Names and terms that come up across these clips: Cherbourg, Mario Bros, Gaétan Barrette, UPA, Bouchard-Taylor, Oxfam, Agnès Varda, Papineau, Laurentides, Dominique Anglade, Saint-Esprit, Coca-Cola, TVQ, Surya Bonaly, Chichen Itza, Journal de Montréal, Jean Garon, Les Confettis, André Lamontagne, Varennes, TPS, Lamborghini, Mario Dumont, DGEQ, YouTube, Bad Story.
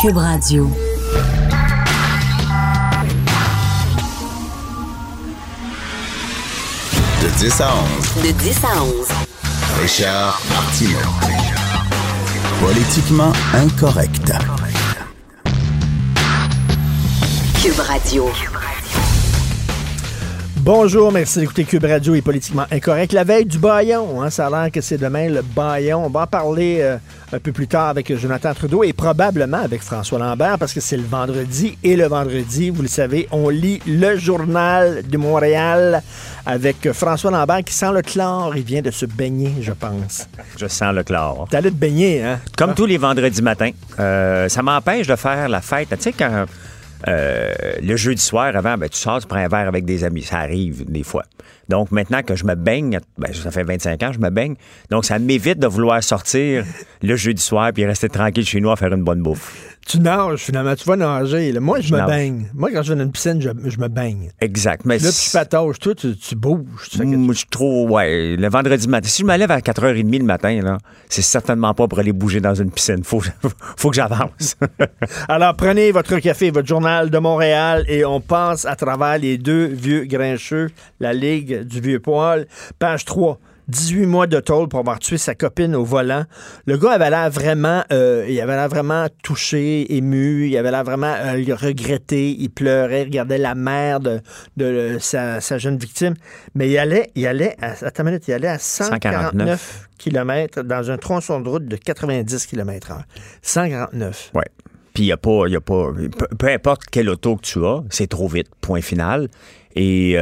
Cube Radio. De 10 à 11. De 10 à 11. Richard Martineau. Politiquement incorrect. Cube Radio. Bonjour, merci d'écouter Cube Radio et Politiquement Incorrect. La veille du baillon, ça a l'air que c'est demain le baillon. On va en parler un peu plus tard avec Jonathan Trudeau et probablement avec François Lambert parce que c'est le vendredi. Et le vendredi, vous le savez, on lit le Journal de Montréal avec François Lambert qui sent le chlore. Il vient de se baigner, je pense. Je sens le chlore. T'allais te baigner, hein? Comme tous les vendredis matins. Ça m'empêche de faire la fête. Tu sais, quand... le jeudi soir avant, tu sors, tu prends un verre avec des amis. Ça arrive des fois. Donc, maintenant que je me baigne, ça fait 25 ans que je me baigne, donc ça m'évite de vouloir sortir le jeudi soir puis rester tranquille chez nous à faire une bonne bouffe. Tu nages, finalement. Tu vas nager. Là. Moi, je me baigne. Moi, quand je vais dans une piscine, je me baigne. Exact. Mais là, tu patauges. Toi, tu bouges. Moi, je suis trop... Ouais, le vendredi matin. Si je me lève à 4h30 le matin, là, c'est certainement pas pour aller bouger dans une piscine. Faut que j'avance. Alors, prenez votre café, votre Journal de Montréal et on passe à travers les deux vieux grincheux, la Ligue Du vieux poil. Page 3. 18 mois de tôle pour avoir tué sa copine au volant. Le gars avait l'air vraiment touché, ému, il avait l'air vraiment regretté, il pleurait, il regardait la mère de sa jeune victime. Mais il allait à 149 km dans un tronçon de route de 90 km/h. 149. Ouais. Puis il n'y a pas... Peu importe quelle auto que tu as, c'est trop vite. Point final. Et...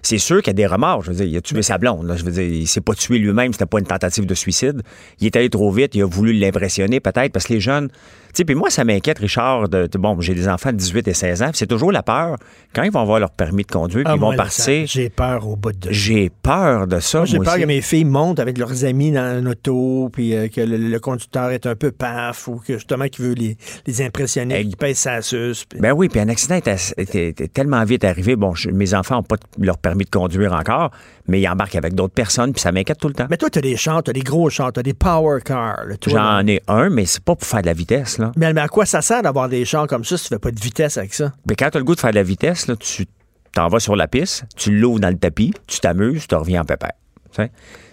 c'est sûr qu'il y a des remords. Je veux dire, il a tué sa blonde. Là. Je veux dire, il ne s'est pas tué lui-même. C'était pas une tentative de suicide. Il est allé trop vite. Il a voulu l'impressionner, peut-être, parce que les jeunes... Tu sais, puis moi, ça m'inquiète, Richard. Bon, j'ai des enfants de 18 et 16 ans. C'est toujours la peur. Quand ils vont avoir leur permis de conduire, puis ils vont partir... J'ai peur au bout de... J'ai peur de ça, moi j'ai peur aussi. Que mes filles montent avec leurs amis dans un auto, puis que le conducteur est un peu paf, ou que justement qu'il veut les impressionner, qu'il pèse sa suce. Pis... Ben oui, puis un accident était tellement vite arrivé. Bon, mes enfants n'ont pas leur permis de conduire encore, mais ils embarquent avec d'autres personnes, puis ça m'inquiète tout le temps. Mais toi, t'as des chars, t'as des gros chars, t'as des power cars. Là, toi, j'en ai un, mais c'est pas pour faire de la vitesse. Là. Mais à quoi ça sert d'avoir des chars comme ça si tu fais pas de vitesse avec ça? Mais quand t'as le goût de faire de la vitesse, là, tu t'en vas sur la piste, tu l'ouvres dans le tapis, tu t'amuses, tu reviens en pépère.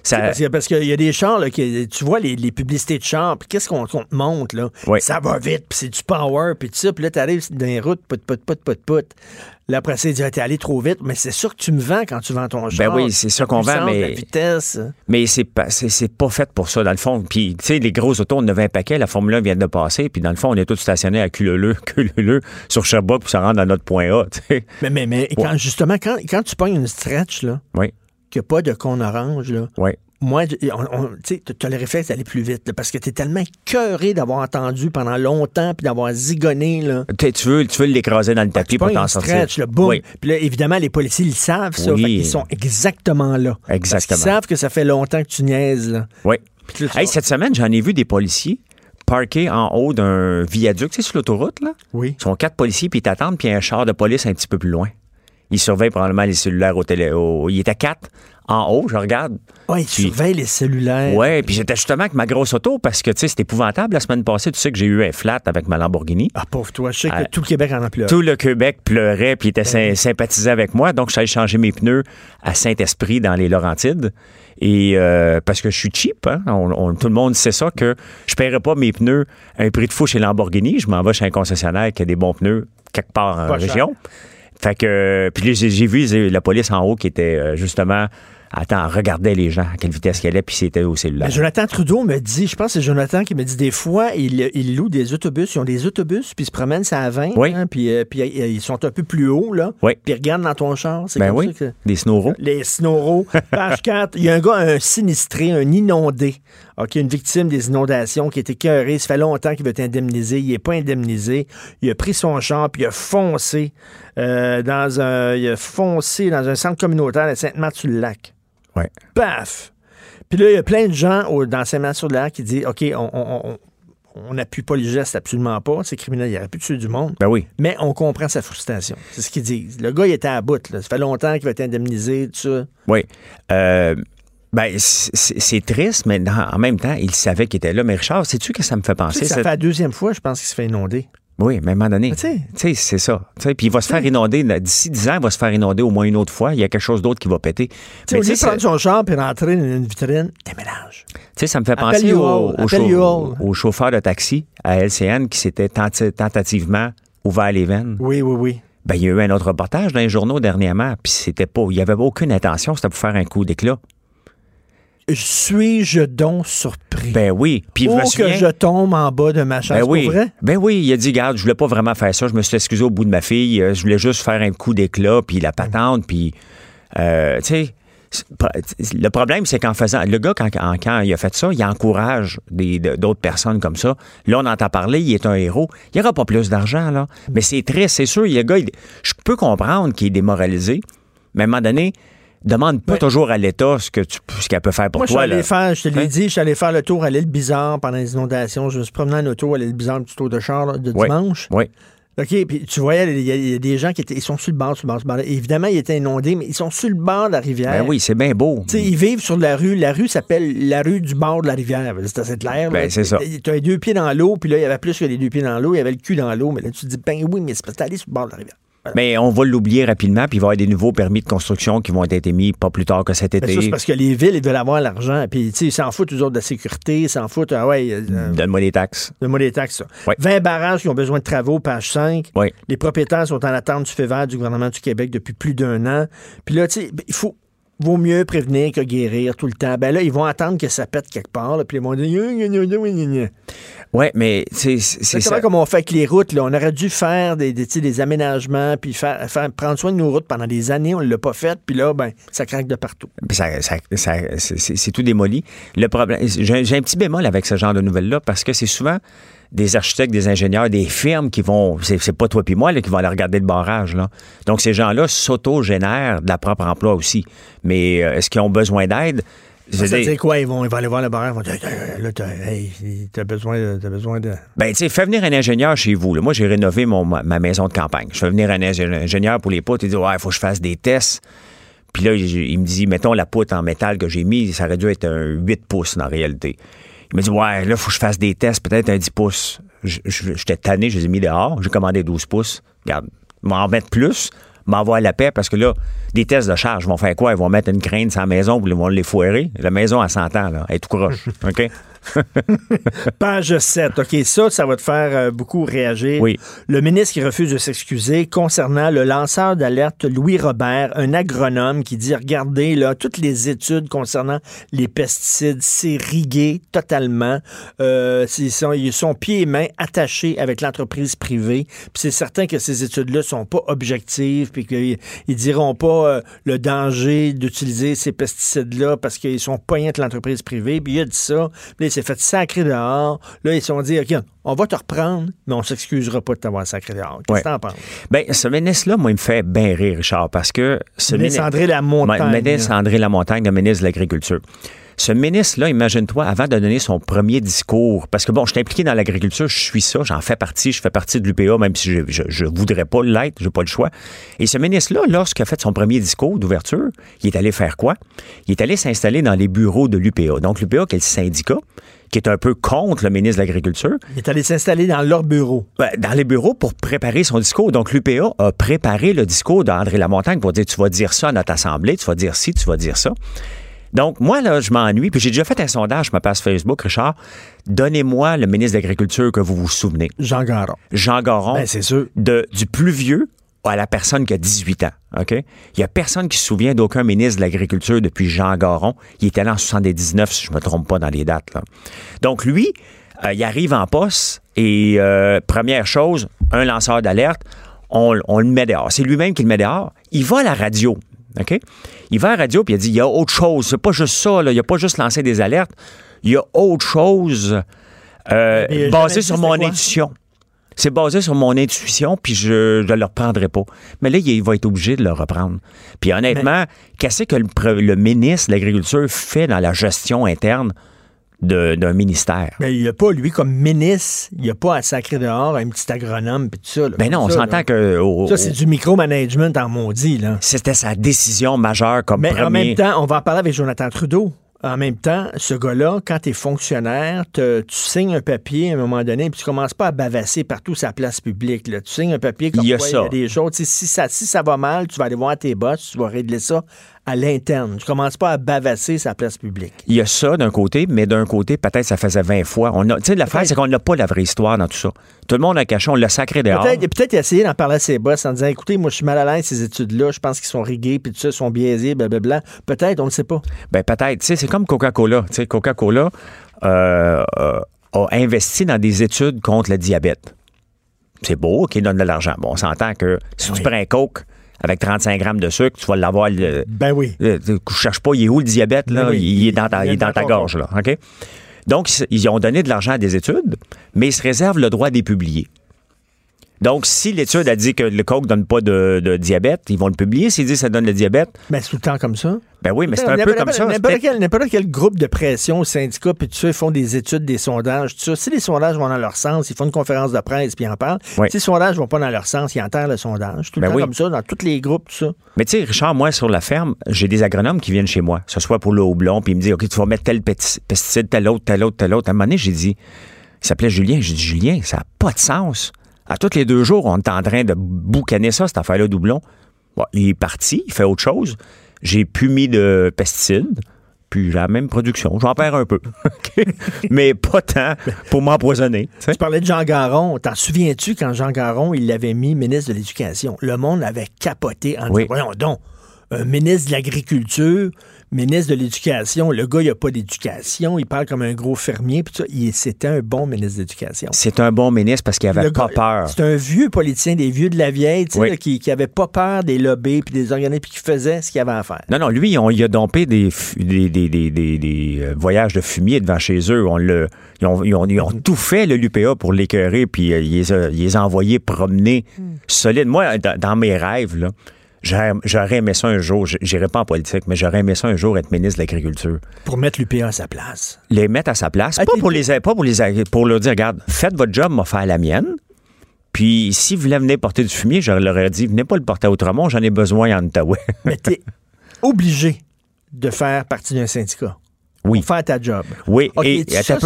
Ça... Parce qu'il y a des chars, là, tu vois les publicités de chars, puis qu'est-ce qu'on te montre, là? Oui. Ça va vite, puis c'est du power, puis tout ça, puis là, t'arrives dans les routes, put. Là, après ça, il dit, t'es allé trop vite, mais c'est sûr que tu me vends quand tu vends ton char. Ben oui, c'est sûr qu'on vend, mais... La vitesse. Mais c'est pas fait pour ça, dans le fond. Puis, tu sais, les grosses autos, on avait un paquet, la Formule 1 vient de passer, puis dans le fond, on est tous stationnés à culeleu, sur Cherbourg, pour se rendre à notre point A, tu sais. Mais ouais. quand tu pognes une stretch, là... Oui. Qu'il n'y a pas de con orange, là. Oui. Moi, tu sais, tu as le réflexe d'aller plus vite, là, parce que tu es tellement écœuré d'avoir entendu pendant longtemps puis d'avoir zigonné, là. Tu veux l'écraser dans le tapis pour t'en sortir. Stretch, là, boum. Oui. Puis là, évidemment, les policiers, ils savent ça. Oui. Fait qu'ils sont exactement là. Exactement. Ils savent que ça fait longtemps que tu niaises, là. Oui. Puis, cette semaine, j'en ai vu des policiers parqués en haut d'un viaduc, tu sais, sur l'autoroute, là. Oui. Ils sont 4 policiers, puis ils t'attendent, puis il y a un char de police un petit peu plus loin. Il surveille probablement les cellulaires au télé. Il était 4 en haut, je regarde. Oui, il surveille les cellulaires. Oui, puis j'étais justement avec ma grosse auto parce que, tu sais, c'était épouvantable. La semaine passée, tu sais que j'ai eu un flat avec ma Lamborghini. Ah, pauvre toi, je sais que tout le Québec en a pleuré. Tout le Québec pleurait puis était sympathisé avec moi. Donc, je suis allé changer mes pneus à Saint-Esprit dans les Laurentides. Et parce que je suis cheap, hein? Tout le monde sait ça, que je paierais pas mes pneus à un prix de fou chez Lamborghini. Je m'en vais chez un concessionnaire qui a des bons pneus quelque part en région. Cher. Fait que, puis j'ai vu la police en haut qui était justement Attends, regardait les gens, à quelle vitesse qu'elle allait, puis c'était au cellulaire. Mais Jonathan Trudeau me dit, je pense que c'est Jonathan qui me dit, des fois, il loue des autobus, ils ont des autobus, puis ils se promènent, ça à 20, oui. Hein, puis ils sont un peu plus hauts, là, oui. Puis ils regardent dans ton char. C'est ben comme oui, ça que... des snoros. Les snoros. Page 4, il y a un gars, un sinistré, un inondé, OK, une victime des inondations qui est écœurée, ça fait longtemps qu'il veut t'indemniser, il n'est pas indemnisé, il a pris son char, puis il a foncé dans un centre communautaire à Sainte-Marthe-sur-le-Lac. Ouais. Paf! Puis là, il y a plein de gens dans Saint-Marthe-sur-le-Lac qui disent, OK, on n'appuie pas les gestes, absolument pas. C'est criminel, il aurait pu tuer du monde. Ben oui. Mais on comprend sa frustration. C'est ce qu'ils disent. Le gars, il était à bout. Là. Ça fait longtemps qu'il va être indemnisé, tout ça. Oui. C'est triste, mais en même temps, il savait qu'il était là. Mais Richard, sais-tu que ça me fait penser? Ça fait la deuxième fois, je pense, qu'il se fait inonder. Oui, mais à un moment donné, tu sais, c'est ça. Puis il va se faire inonder, d'ici 10 ans, il va se faire inonder au moins une autre fois. Il y a quelque chose d'autre qui va péter. Tu sais, prendre son char et rentrer dans une vitrine, déménage. Tu sais, ça me fait penser au chauffeur de taxi à LCN qui s'était tentativement ouvert les veines. Oui, oui, oui. Ben, il y a eu un autre reportage dans les journaux dernièrement, puis c'était pas, il n'y avait aucune intention, c'était pour faire un coup d'éclat. Suis-je donc surpris? Ben oui. Puis je me souviens... que je tombe en bas de ma chaise, ben oui. Pour vrai? Ben oui, il a dit, regarde, je voulais pas vraiment faire ça, je me suis excusé au bout de ma fille, je voulais juste faire un coup d'éclat, puis la patente, puis... tu sais, le problème, c'est qu'en faisant... Le gars, quand il a fait ça, il encourage d'autres personnes comme ça. Là, on entend parler, il est un héros. Il n'y aura pas plus d'argent, là. Mais c'est triste, c'est sûr. Le gars, je peux comprendre qu'il est démoralisé, mais à un moment donné... Demande pas toujours à l'État ce qu'elle peut faire pour toi. Moi, je suis allé faire le tour à l'Île Bizard pendant les inondations. Je me suis promené en auto à l'Île Bizard, le petit tour de char là, de dimanche. Oui. OK, puis tu voyais, il y a des gens ils sont sur le bord. Évidemment, ils étaient inondés, mais ils sont sur le bord de la rivière. Ben oui, c'est bien beau. Tu sais, ils vivent sur la rue. La rue s'appelle la rue du bord de la rivière. C'est assez clair. Ben, c'est ça. Tu as les deux pieds dans l'eau, puis là, il y avait plus que les deux pieds dans l'eau. Il y avait le cul dans l'eau. Mais là, tu te dis, ben oui, mais c'est parce que t'es allé sur le bord de la rivière. Mais on va l'oublier rapidement, puis il va y avoir des nouveaux permis de construction qui vont être émis pas plus tard que cet été. Mais ça, c'est parce que les villes, ils veulent avoir l'argent, puis ils s'en foutent, eux autres, de la sécurité, ils s'en foutent. Ah ouais, donne-moi des taxes. Donne-moi des taxes, ça. Oui. 20 barrages qui ont besoin de travaux, page 5. Oui. Les propriétaires sont en attente du feu vert du gouvernement du Québec depuis plus d'un an. Puis là, tu sais, vaut mieux prévenir que guérir tout le temps. Ben là, ils vont attendre que ça pète quelque part, là, puis ils vont dire... Oui, mais... C'est ça comme on fait avec les routes. Là. On aurait dû faire des aménagements, puis prendre soin de nos routes pendant des années. On ne l'a pas fait, puis là, ben ça craque de partout. C'est tout démoli. Le problème... J'ai un petit bémol avec ce genre de nouvelles-là, parce que c'est souvent des architectes, des ingénieurs, des firmes qui vont... C'est pas toi puis moi là, qui vont aller regarder le barrage. Là. Donc, ces gens-là s'auto-génèrent de leur propre emploi aussi. Mais est-ce qu'ils ont besoin d'aide? Ça veut dire quoi? Ils vont aller voir le barrage, ils vont dire, là, t'as besoin de... Ben, tu sais, fais venir un ingénieur chez vous. Là. Moi, j'ai rénové ma maison de campagne. Je fais venir un ingénieur pour les poutres. Il dit, ouais, il faut que je fasse des tests. Puis là, il me dit, mettons, la poutre en métal que j'ai mise, ça aurait dû être un 8 pouces, en réalité. Il m'a dit, ouais, là, faut que je fasse des tests, peut-être un 10 pouces. J'étais tanné, je les ai mis dehors, j'ai commandé 12 pouces. Regarde, m'en mettre plus, m'envoie à la paix, parce que là, des tests de charge vont faire quoi? Ils vont mettre une crainte sur la maison, puis ils vont les foirer. La maison, à 100 ans, là, elle est tout croche. OK? Page 7. OK, ça va te faire beaucoup réagir. Oui. Le ministre qui refuse de s'excuser concernant le lanceur d'alerte Louis Robert, un agronome qui dit, regardez, là, toutes les études concernant les pesticides, c'est rigué totalement. Ils sont pieds et mains attachés avec l'entreprise privée. Puis c'est certain que ces études-là sont pas objectives, puis qu'ils diront pas le danger d'utiliser ces pesticides-là parce qu'ils sont poignés de l'entreprise privée. Puis il a dit ça. Puis c'est fait sacré dehors. Là, ils se sont dit, OK, on va te reprendre, mais on ne s'excusera pas de t'avoir sacré dehors. Qu'est-ce que t'en penses? Bien, ce ministre-là, moi, il me fait bien rire, Richard, parce que... André Lamontagne, le ministre de l'Agriculture. Ce ministre-là, imagine-toi, avant de donner son premier discours, parce que bon, je suis impliqué dans l'agriculture, je suis ça, j'en fais partie, je fais partie de l'UPA, même si je voudrais pas l'être, j'ai pas le choix. Et ce ministre-là, lorsqu'il a fait son premier discours d'ouverture, il est allé faire quoi? Il est allé s'installer dans les bureaux de l'UPA. Donc l'UPA, qui est le syndicat, qui est un peu contre le ministre de l'Agriculture. Il est allé s'installer dans leurs bureaux. Dans les bureaux pour préparer son discours. Donc, l'UPA a préparé le discours d'André Lamontagne pour dire, tu vas dire ça à notre assemblée, tu vas dire ci, tu vas dire ça. Donc, moi, là, je m'ennuie. Puis j'ai déjà fait un sondage, je me passe Facebook, Richard. Donnez-moi le ministre de l'Agriculture que vous vous souvenez. Jean Garon. Jean Garon. Ben, c'est sûr. Du plus vieux à la personne qui a 18 ans. OK? Il n'y a personne qui se souvient d'aucun ministre de l'Agriculture depuis Jean Garon. Il était là en 79, si je ne me trompe pas dans les dates, là. Donc, lui, il arrive en poste et première chose, un lanceur d'alerte, on le met dehors. C'est lui-même qui le met dehors. Il va à la radio. OK? Il va à la radio et il dit, il y a autre chose. C'est pas juste ça, là. Il n'y a pas juste lancé des alertes. Il y a autre chose basé sur mon intuition. C'est basé sur mon intuition, puis je ne le reprendrai pas. Mais là, il va être obligé de le reprendre. Puis honnêtement, qu'est-ce que le ministre de l'Agriculture fait dans la gestion interne d'un ministère? Mais il n'y a pas, lui, comme ministre, il n'y a pas à sacrer dehors un petit agronome, puis tout ça. Mais ben non, on s'entend que... ça, c'est du micromanagement en maudit, là. C'était sa décision majeure comme premier... Mais en même temps, on va en parler avec Jonathan Trudeau. En même temps, ce gars-là, quand t'es fonctionnaire, tu signes un papier à un moment donné, puis tu commences pas à bavasser partout sur la place publique, là. Tu signes un papier comme quoi il y a des choses. Si ça va mal, tu vas aller voir tes boss, tu vas régler ça à l'interne. Tu commences pas à bavasser sur la place publique. Il y a ça d'un côté, mais d'un côté, peut-être ça faisait 20 fois. Tu sais, l'affaire, c'est qu'on n'a pas la vraie histoire dans tout ça. Tout le monde a caché, on l'a sacré dehors. Peut-être essayer d'en parler à ses boss en disant, écoutez, moi, je suis mal à l'aise ces études-là, je pense qu'ils sont rigués, puis tout ça, ils sont biaisés, blablabla. Peut-être, on ne sait pas. Ben peut-être. Tu sais, c'est comme Coca-Cola. Tu sais, Coca-Cola a investi dans des études contre le diabète. C'est beau, OK, donne de l'argent. Bon, on s'entend que si tu prends un Coke avec 35 grammes de sucre, tu vas l'avoir... je cherche pas, il est où le diabète, là? Il est dans ta gorge, là. OK? Donc, ils ont donné de l'argent à des études, mais ils se réservent le droit de les publier. Donc, si l'étude a dit que le Coke ne donne pas de diabète, ils vont le publier. S'ils disent que ça donne le diabète... Mais c'est tout le temps comme ça. Ben oui, mais c'est un peu comme ça. N'importe quel groupe de pression, syndicats, puis tout ça, ils font des études, des sondages, tout ça. Si les sondages vont dans leur sens, ils font une conférence de presse, puis ils en parlent. Oui. Si les sondages ne vont pas dans leur sens, ils enterrent le sondage. Tout le temps comme ça, dans tous les groupes, tout ça. Mais tu sais, Richard, moi, sur la ferme, j'ai des agronomes qui viennent chez moi, que ce soit pour le houblon, puis ils me disent, OK, tu vas mettre tel pesticide, tel autre, tel autre, tel autre. À un moment donné, j'ai dit, il s'appelait Julien. J'ai dit, Julien, ça n'a pas de sens. À tous les 2 jours, on est en train de boucaner ça, cette affaire-là, doublon. Bon, il est parti, il fait autre chose. J'ai plus mis de pesticides, puis j'ai la même production. J'en perds un peu, mais pas tant pour m'empoisonner. T'sais. Tu parlais de Jean Garon. T'en souviens-tu quand Jean Garon, il l'avait mis ministre de l'Éducation? Le monde avait capoté en disant, voyons donc, un ministre de l'Agriculture, ministre de l'Éducation, le gars, il n'a pas d'éducation, il parle comme un gros fermier, puis ça, c'était un bon ministre d'Éducation. C'est un bon ministre parce qu'il n'avait pas peur. C'est un vieux politicien, des vieux de la vieille, là, qui n'avait pas peur des lobbies, puis des organismes, puis qui faisait ce qu'il avait à faire. Non, non, lui, il a dompé des voyages de fumier devant chez eux. Ils ont tout fait, le l'UPA, pour l'écœurer, puis ils les ont envoyés promener solide. Moi, dans mes rêves, là, j'aurais aimé ça un jour, j'irai pas en politique, mais j'aurais aimé ça un jour être ministre de l'Agriculture. Pour mettre l'UPA à sa place. Les mettre à sa place. Pas pour leur dire, regarde, faites votre job, m'a faire la mienne. Puis si vous voulez venir porter du fumier, je leur ai dit, venez pas le porter à Outremont, j'en ai besoin en Outaouais. Mais t'es obligé de faire partie d'un syndicat. Oui. Pour faire ta job. Oui. Okay, et ça,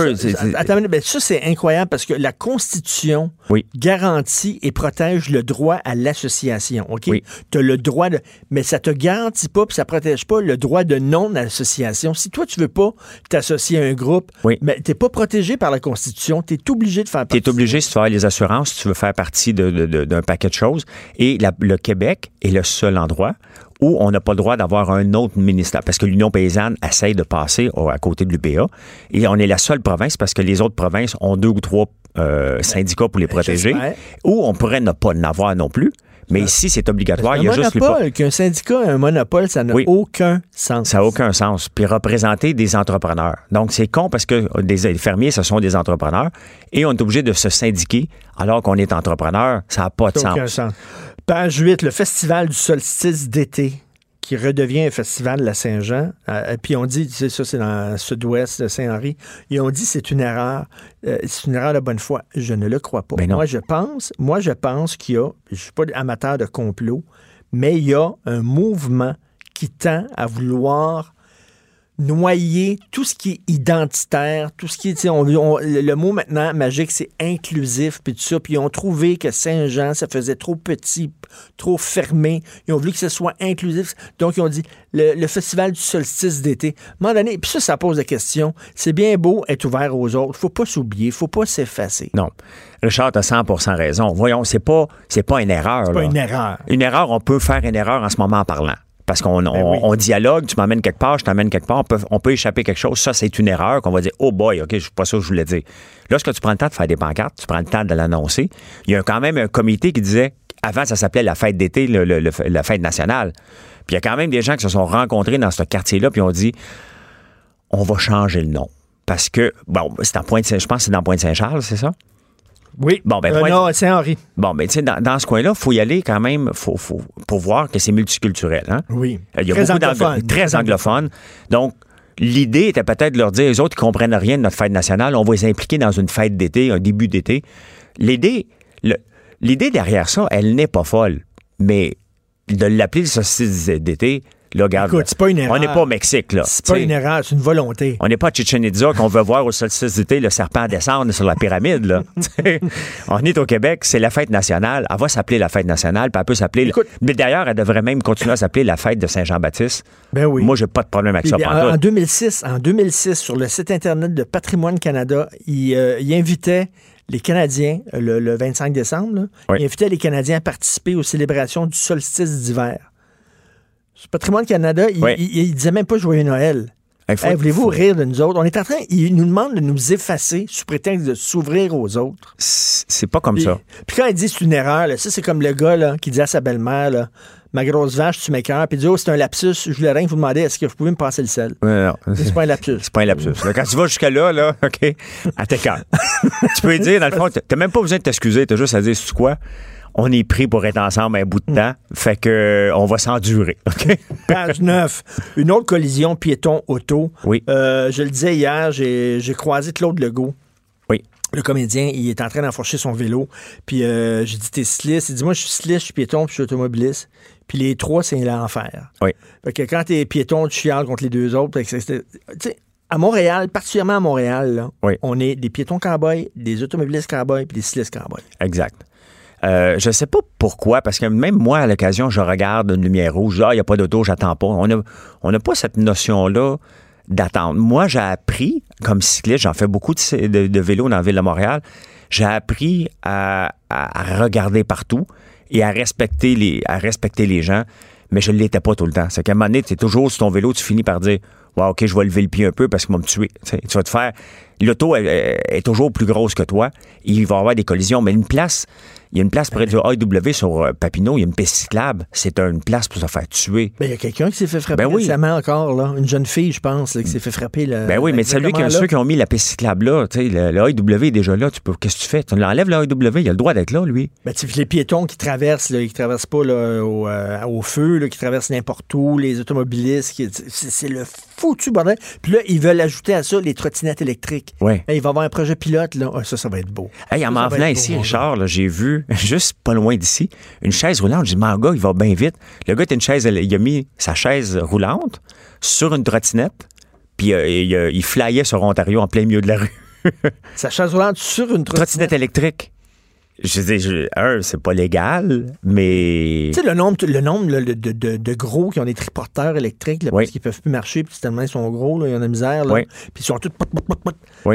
c'est incroyable parce que la Constitution garantit et protège le droit à l'association. OK? Oui. Tu as le droit de... Mais ça te garantit pas puis ça protège pas le droit de non-association. Si toi, tu veux pas t'associer à un groupe, mais t'es pas protégé par la Constitution, t'es obligé de faire partie. T'es obligé, si tu veux avoir les assurances, si tu veux faire partie d'un paquet de choses. Et le Québec est le seul endroit où on n'a pas le droit d'avoir un autre ministère. Parce que l'Union paysanne essaye de passer à côté de l'UPA. Et on est la seule province, parce que les autres provinces ont 2 ou 3 syndicats pour les protéger, où on pourrait ne pas en avoir non plus. Mais ici, c'est obligatoire. Il y a juste le monopole. Qu'un syndicat ait un monopole, ça n'a aucun sens. Ça n'a aucun sens. Puis représenter des entrepreneurs. Donc, c'est con parce que les fermiers, ce sont des entrepreneurs. Et on est obligé de se syndiquer alors qu'on est entrepreneur. Ça n'a pas de sens. Aucun sens. Page 8, le festival du solstice d'été, qui redevient un festival de la Saint-Jean. Puis on dit, ça c'est dans le sud-ouest de Saint-Henri, et on dit c'est une erreur. C'est une erreur de bonne foi. Je ne le crois pas. Moi je pense qu'il y a, je ne suis pas amateur de complot, mais il y a un mouvement qui tend à vouloir noyer tout ce qui est identitaire, tout ce qui est, le mot maintenant magique, c'est inclusif, puis tout ça, puis ils ont trouvé que Saint-Jean, ça faisait trop petit, trop fermé, ils ont voulu que ce soit inclusif, donc ils ont dit, le festival du solstice d'été, à un moment donné, puis ça, ça pose la question, c'est bien beau être ouvert aux autres, faut pas s'oublier, faut pas s'effacer. Non. Richard, t'as 100% raison. Voyons, c'est pas une erreur. C'est pas une erreur. Une erreur, on peut faire une erreur en ce moment en parlant. Parce qu'on on dialogue, tu m'emmènes quelque part, je t'emmène quelque part, on peut échapper quelque chose. Ça, c'est une erreur qu'on va dire, oh boy, OK, c'est pas ça que je voulais dire. Lorsque tu prends le temps de faire des pancartes, tu prends le temps de l'annoncer, il y a quand même un comité qui disait, avant, ça s'appelait la fête d'été, la fête nationale. Puis il y a quand même des gens qui se sont rencontrés dans ce quartier-là, puis ont dit, on va changer le nom. Parce que, bon, je pense que c'est dans Pointe-Saint-Charles, c'est ça? Oui, bon, ben, non, c'est Henri. Bon, ben, tu sais, dans ce coin-là, il faut y aller quand même pour voir que c'est multiculturel. Hein? Oui, il y a beaucoup d'anglophones. Très anglophone. Donc, l'idée était peut-être de leur dire, les autres qui ne comprennent rien de notre fête nationale, on va les impliquer dans une fête d'été, un début d'été. L'idée derrière ça, elle n'est pas folle. Mais de l'appeler le solstice d'été... Là, regarde, écoute, c'est pas une erreur. On n'est pas au Mexique, là. C'est pas une erreur, c'est une volonté. On n'est pas à Chichen Itza qu'on veut voir au solstice d'été le serpent descendre sur la pyramide, là. On est au Québec, c'est la fête nationale. Elle va s'appeler la fête nationale, puis elle peut s'appeler... Écoute, mais d'ailleurs, elle devrait même continuer à s'appeler la fête de Saint-Jean-Baptiste. Ben oui. Moi, j'ai pas de problème avec ça. En 2006, sur le site Internet de Patrimoine Canada, il invitait... les Canadiens, le 25 décembre, là, oui. Il invitait les Canadiens à participer aux célébrations du solstice d'hiver. Sur Patrimoine Canada, oui. il disait même pas Joyeux Noël. Voulez-vous rire de nous autres? On est en train, il nous demande de nous effacer sous prétexte de s'ouvrir aux autres. C'est pas comme ça. Puis quand il dit c'est une erreur, là, ça c'est comme le gars là, qui dit à sa belle-mère, là, ma grosse vache, tu m'écœures, puis il dit, oh, c'est un lapsus, je voulais rien vous demander, est-ce que vous pouvez me passer le sel? Non. C'est pas un lapsus. C'est pas un lapsus. Quand tu vas jusqu'à là, OK, à tes cœurs. Tu peux lui dire, dans le fond, t'as même pas besoin de t'excuser, t'as juste à dire, c'est quoi? On est pris pour être ensemble un bout de temps, fait que on va s'endurer. Okay? Page 9. Une autre collision piéton-auto. Oui. Je le disais hier, j'ai croisé Claude Legault. Oui. Le comédien, il est en train d'enfourcher son vélo. Puis j'ai dit, t'es cycliste. Il dit, moi, je suis cycliste, je suis piéton, puis je suis automobiliste. Puis les trois, c'est l'enfer. Oui. Fait que quand t'es piéton, tu chiales contre les deux autres. Tu sais, à Montréal, particulièrement à Montréal, là, oui. On est des piétons cow-boys, des automobilistes cow-boys, puis des cyclistes cow-boys. Exact. Je sais pas pourquoi, parce que même moi, à l'occasion, je regarde une lumière rouge, là, il n'y a pas d'auto, j'attends pas. On n'a pas cette notion-là d'attente. Moi, j'ai appris, comme cycliste, j'en fais beaucoup de vélo dans la ville de Montréal, j'ai appris à regarder partout et à respecter les gens, mais je ne l'étais pas tout le temps. C'est qu'à un moment donné, tu es toujours sur ton vélo, tu finis par dire... Wow, OK, je vais lever le pied un peu parce qu'ils vont me tuer. T'sais, tu vas te faire... L'auto est toujours plus grosse que toi. Il va y avoir des collisions. Mais il y a une place près du AEW sur Papineau. Il y a une piste cyclable. C'est une place pour se faire tuer. Il y a quelqu'un qui s'est fait frapper récemment encore. Là. Une jeune fille, je pense, là, qui s'est fait frapper. Là, oui, mais celui qui a ceux qui ont mis la piste cyclable là, le AEW est déjà là. Qu'est-ce que tu fais? Tu l'enlèves, le AEW. Il a le droit d'être là, lui. Ben, les piétons qui traversent, là, qui ne traversent pas là, au feu, là, qui traversent n'importe où, les automobilistes, c'est le foutu bordel. Puis là, ils veulent ajouter à ça les trottinettes électriques. Oui. Hey, il va y avoir un projet pilote, là. Oh, ça va être beau. Hey, en m'en venant ici, Richard, là, j'ai vu, juste pas loin d'ici, une chaise roulante. J'ai dit, mon gars, il va bien vite. Le gars, il a mis sa chaise roulante sur une trottinette, puis il flyait sur Ontario en plein milieu de la rue. Sa chaise roulante sur une trottinette électrique. Je dis, c'est pas légal, mais... Tu sais, le nombre de gros qui ont des triporteurs électriques, là, parce qu'ils peuvent plus marcher, puis tellement ils sont gros, là, ils ont de la misère, là, puis ils sont tous...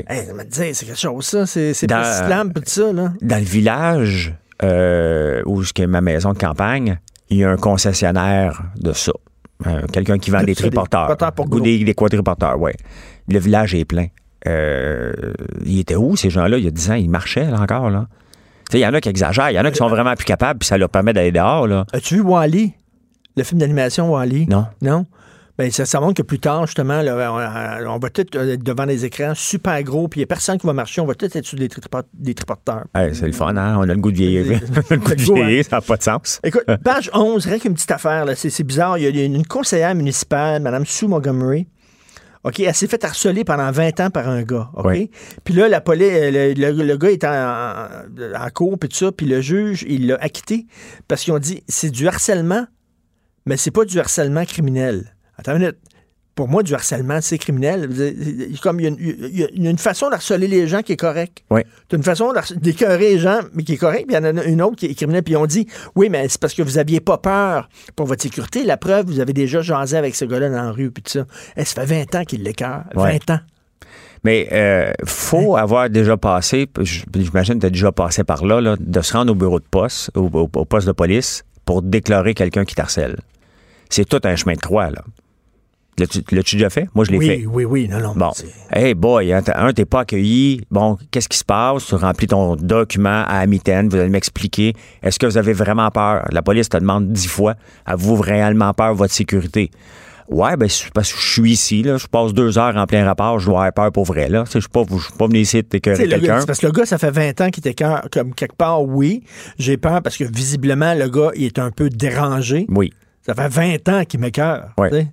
Hey, ça me dit, c'est quelque chose, ça, c'est pas cyclable, tout ça, là. Dans le village, où est ma maison de campagne, il y a un concessionnaire de ça. Quelqu'un qui vend des triporteurs. Ou des quadriporteurs, oui. Le village est plein. Ils étaient où, ces gens-là, il y a 10 ans? Ils marchaient, là, encore, là? Il y en a qui exagèrent, il y en a qui sont vraiment plus capables, puis ça leur permet d'aller dehors. Là. As-tu vu WALL-E? Le film d'animation WALL-E? Non. Non? Ben, ça montre que plus tard, justement, là, on va tous être devant des écrans super gros, puis il n'y a personne qui va marcher, on va tous être sur des triporteurs. Hey, c'est le fun, hein? On a le goût de vieillir. On a le goût de vieillir, hein? Ça n'a pas de sens. Écoute, page 11, rien qu'une petite affaire, là, c'est bizarre. Il y a une conseillère municipale, Mme Sue Montgomery. OK, elle s'est fait harceler pendant 20 ans par un gars, OK? Oui. Puis là, la police, le gars est en cour, puis tout ça, puis le juge, il l'a acquitté parce qu'ils ont dit, c'est du harcèlement, mais c'est pas du harcèlement criminel. Attends une minute. pour moi, du harcèlement, c'est criminel. Comme il y a une façon d'harceler les gens qui est correcte. Oui. Tu as une façon d'écœurer les gens, mais qui est correcte, puis il y en a une autre qui est criminelle. Puis on dit, oui, mais c'est parce que vous n'aviez pas peur pour votre sécurité. La preuve, vous avez déjà jasé avec ce gars-là dans la rue, puis tout ça. Ça fait 20 ans qu'il l'écœure. 20 ouais. ans. Mais faut avoir déjà passé, j'imagine que tu as déjà passé par là, de se rendre au bureau de poste, au poste de police, pour déclarer quelqu'un qui t'harcèle. C'est tout un chemin de croix, là. L'as-tu déjà fait? Moi, je l'ai fait. Oui, non. Bon. Hey, boy, t'es pas accueilli. Bon, qu'est-ce qui se passe? Tu remplis ton document à la mitaine. Vous allez m'expliquer. Est-ce que vous avez vraiment peur? La police te demande 10 fois. Avez-vous réellement peur de votre sécurité? Ouais, ben, parce que je suis ici, là. Je passe 2 heures en plein rapport. Je dois avoir peur pour vrai, là. Je suis pas venu ici de t'écœurer quelqu'un. C'est parce que le gars, ça fait 20 ans qu'il t'écœure. Comme quelque part, oui. J'ai peur parce que visiblement, le gars, il est un peu dérangé. Oui. Ça fait 20 ans qu'il m'écœure. Oui. T'sais?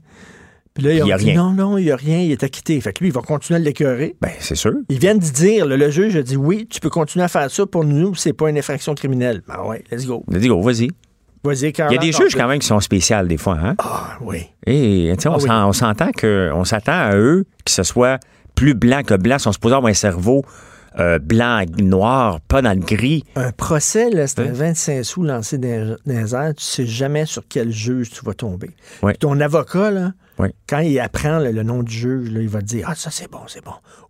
Puis là, ils ont dit, non, il n'y a rien, il est acquitté. Fait que lui, il va continuer à l'écœurer. Bien, c'est sûr. Ils viennent de dire, le juge a dit, oui, tu peux continuer à faire ça pour nous, c'est pas une infraction criminelle. Ben ouais, let's go, vas-y. Il y a des juges quand même qui sont spéciales des fois, hein? Ah, oui. Et tu sais, on s'entend qu'on s'attend à eux que ce soit plus blanc que blanc. Ils sont supposés avoir un cerveau blanc, noir, pas dans le gris. Un procès, là, c'est un 25 sous lancé dans les airs. Tu sais jamais sur quel juge tu vas tomber. Oui. Ton avocat, là, oui. Quand il apprend le nom du juge, là, il va te dire « Ah, ça, c'est bon. »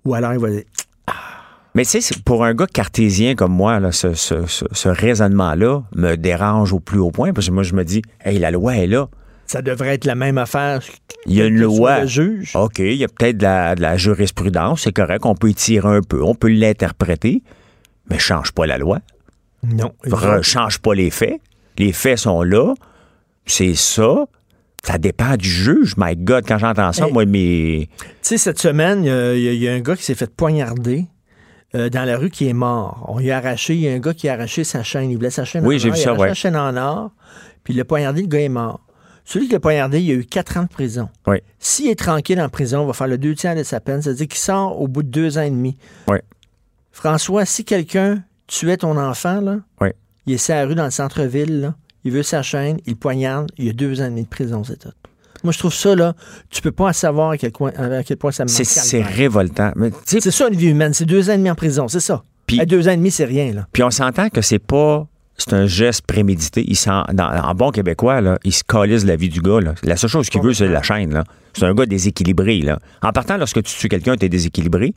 Ou alors, il va dire « Ah! » Mais tu sais, pour un gars cartésien comme moi, là, ce raisonnement-là me dérange au plus haut point, parce que moi, je me dis « Hey, la loi est là. » Ça devrait être la même affaire. Il y a une loi. Le juge. OK, il y a peut-être de la jurisprudence, c'est correct, on peut y tirer un peu, on peut l'interpréter, mais change pas la loi. Non. Change pas les faits. Les faits sont là, c'est ça. Ça dépend du juge, my God, quand j'entends ça, moi, mais... Tu sais, cette semaine, il y a un gars qui s'est fait poignarder dans la rue qui est mort. On lui a arraché, il y a un gars qui a arraché sa chaîne, il voulait sa chaîne en or. Oui, j'ai vu ça, oui. Il a arraché sa chaîne en or, puis il l'a poignardé, le gars est mort. Celui qui l'a poignardé, il a eu 4 ans de prison. Oui. S'il est tranquille en prison, on va faire le 2/3 de sa peine, c'est-à-dire qu'il sort au bout de 2 ans et demi. Oui. François, si quelqu'un tuait ton enfant, là, oui. Il est sur la rue dans le centre-ville, là, il veut sa chaîne, il poignarde, il y a 2 ans et demi de prison, c'est tout. Moi, je trouve ça, là, tu peux pas savoir à quel point ça me manque. C'est révoltant. Mais c'est ça, une vie humaine, c'est 2 ans et demi en prison, c'est ça. Puis, 2 ans et demi, c'est rien, là. Puis on s'entend que c'est pas... C'est un geste prémédité. En bon québécois, là, il se calisse la vie du gars. Là. La seule chose qu'il veut, c'est la chaîne. Là. C'est un gars déséquilibré. Là. En partant, lorsque tu tues quelqu'un, tu es déséquilibré.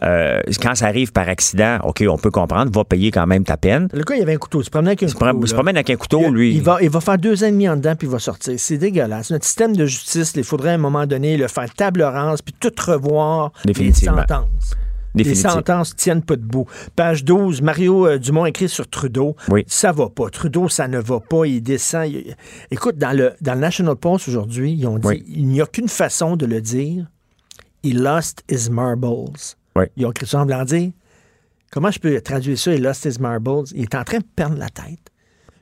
Quand ça arrive par accident, OK, on peut comprendre, va payer quand même ta peine. Le gars, il avait un couteau. Il se promène avec un couteau, lui. Il va faire 2 ans et demi en dedans, puis il va sortir. C'est dégueulasse. Notre système de justice, il faudrait à un moment donné le faire table rase, puis tout revoir. Définitivement. Les sentences. Les sentences tiennent pas debout. Page 12, Mario Dumont écrit sur Trudeau. Oui. Ça va pas. Trudeau, ça ne va pas. Il descend. Écoute, dans le National Post aujourd'hui, ils ont dit il n'y a qu'une façon de le dire. He lost his marbles. Oui. Ils ont écrit ça en voulant dire. Comment je peux traduire ça? He lost his marbles. Il est en train de perdre la tête.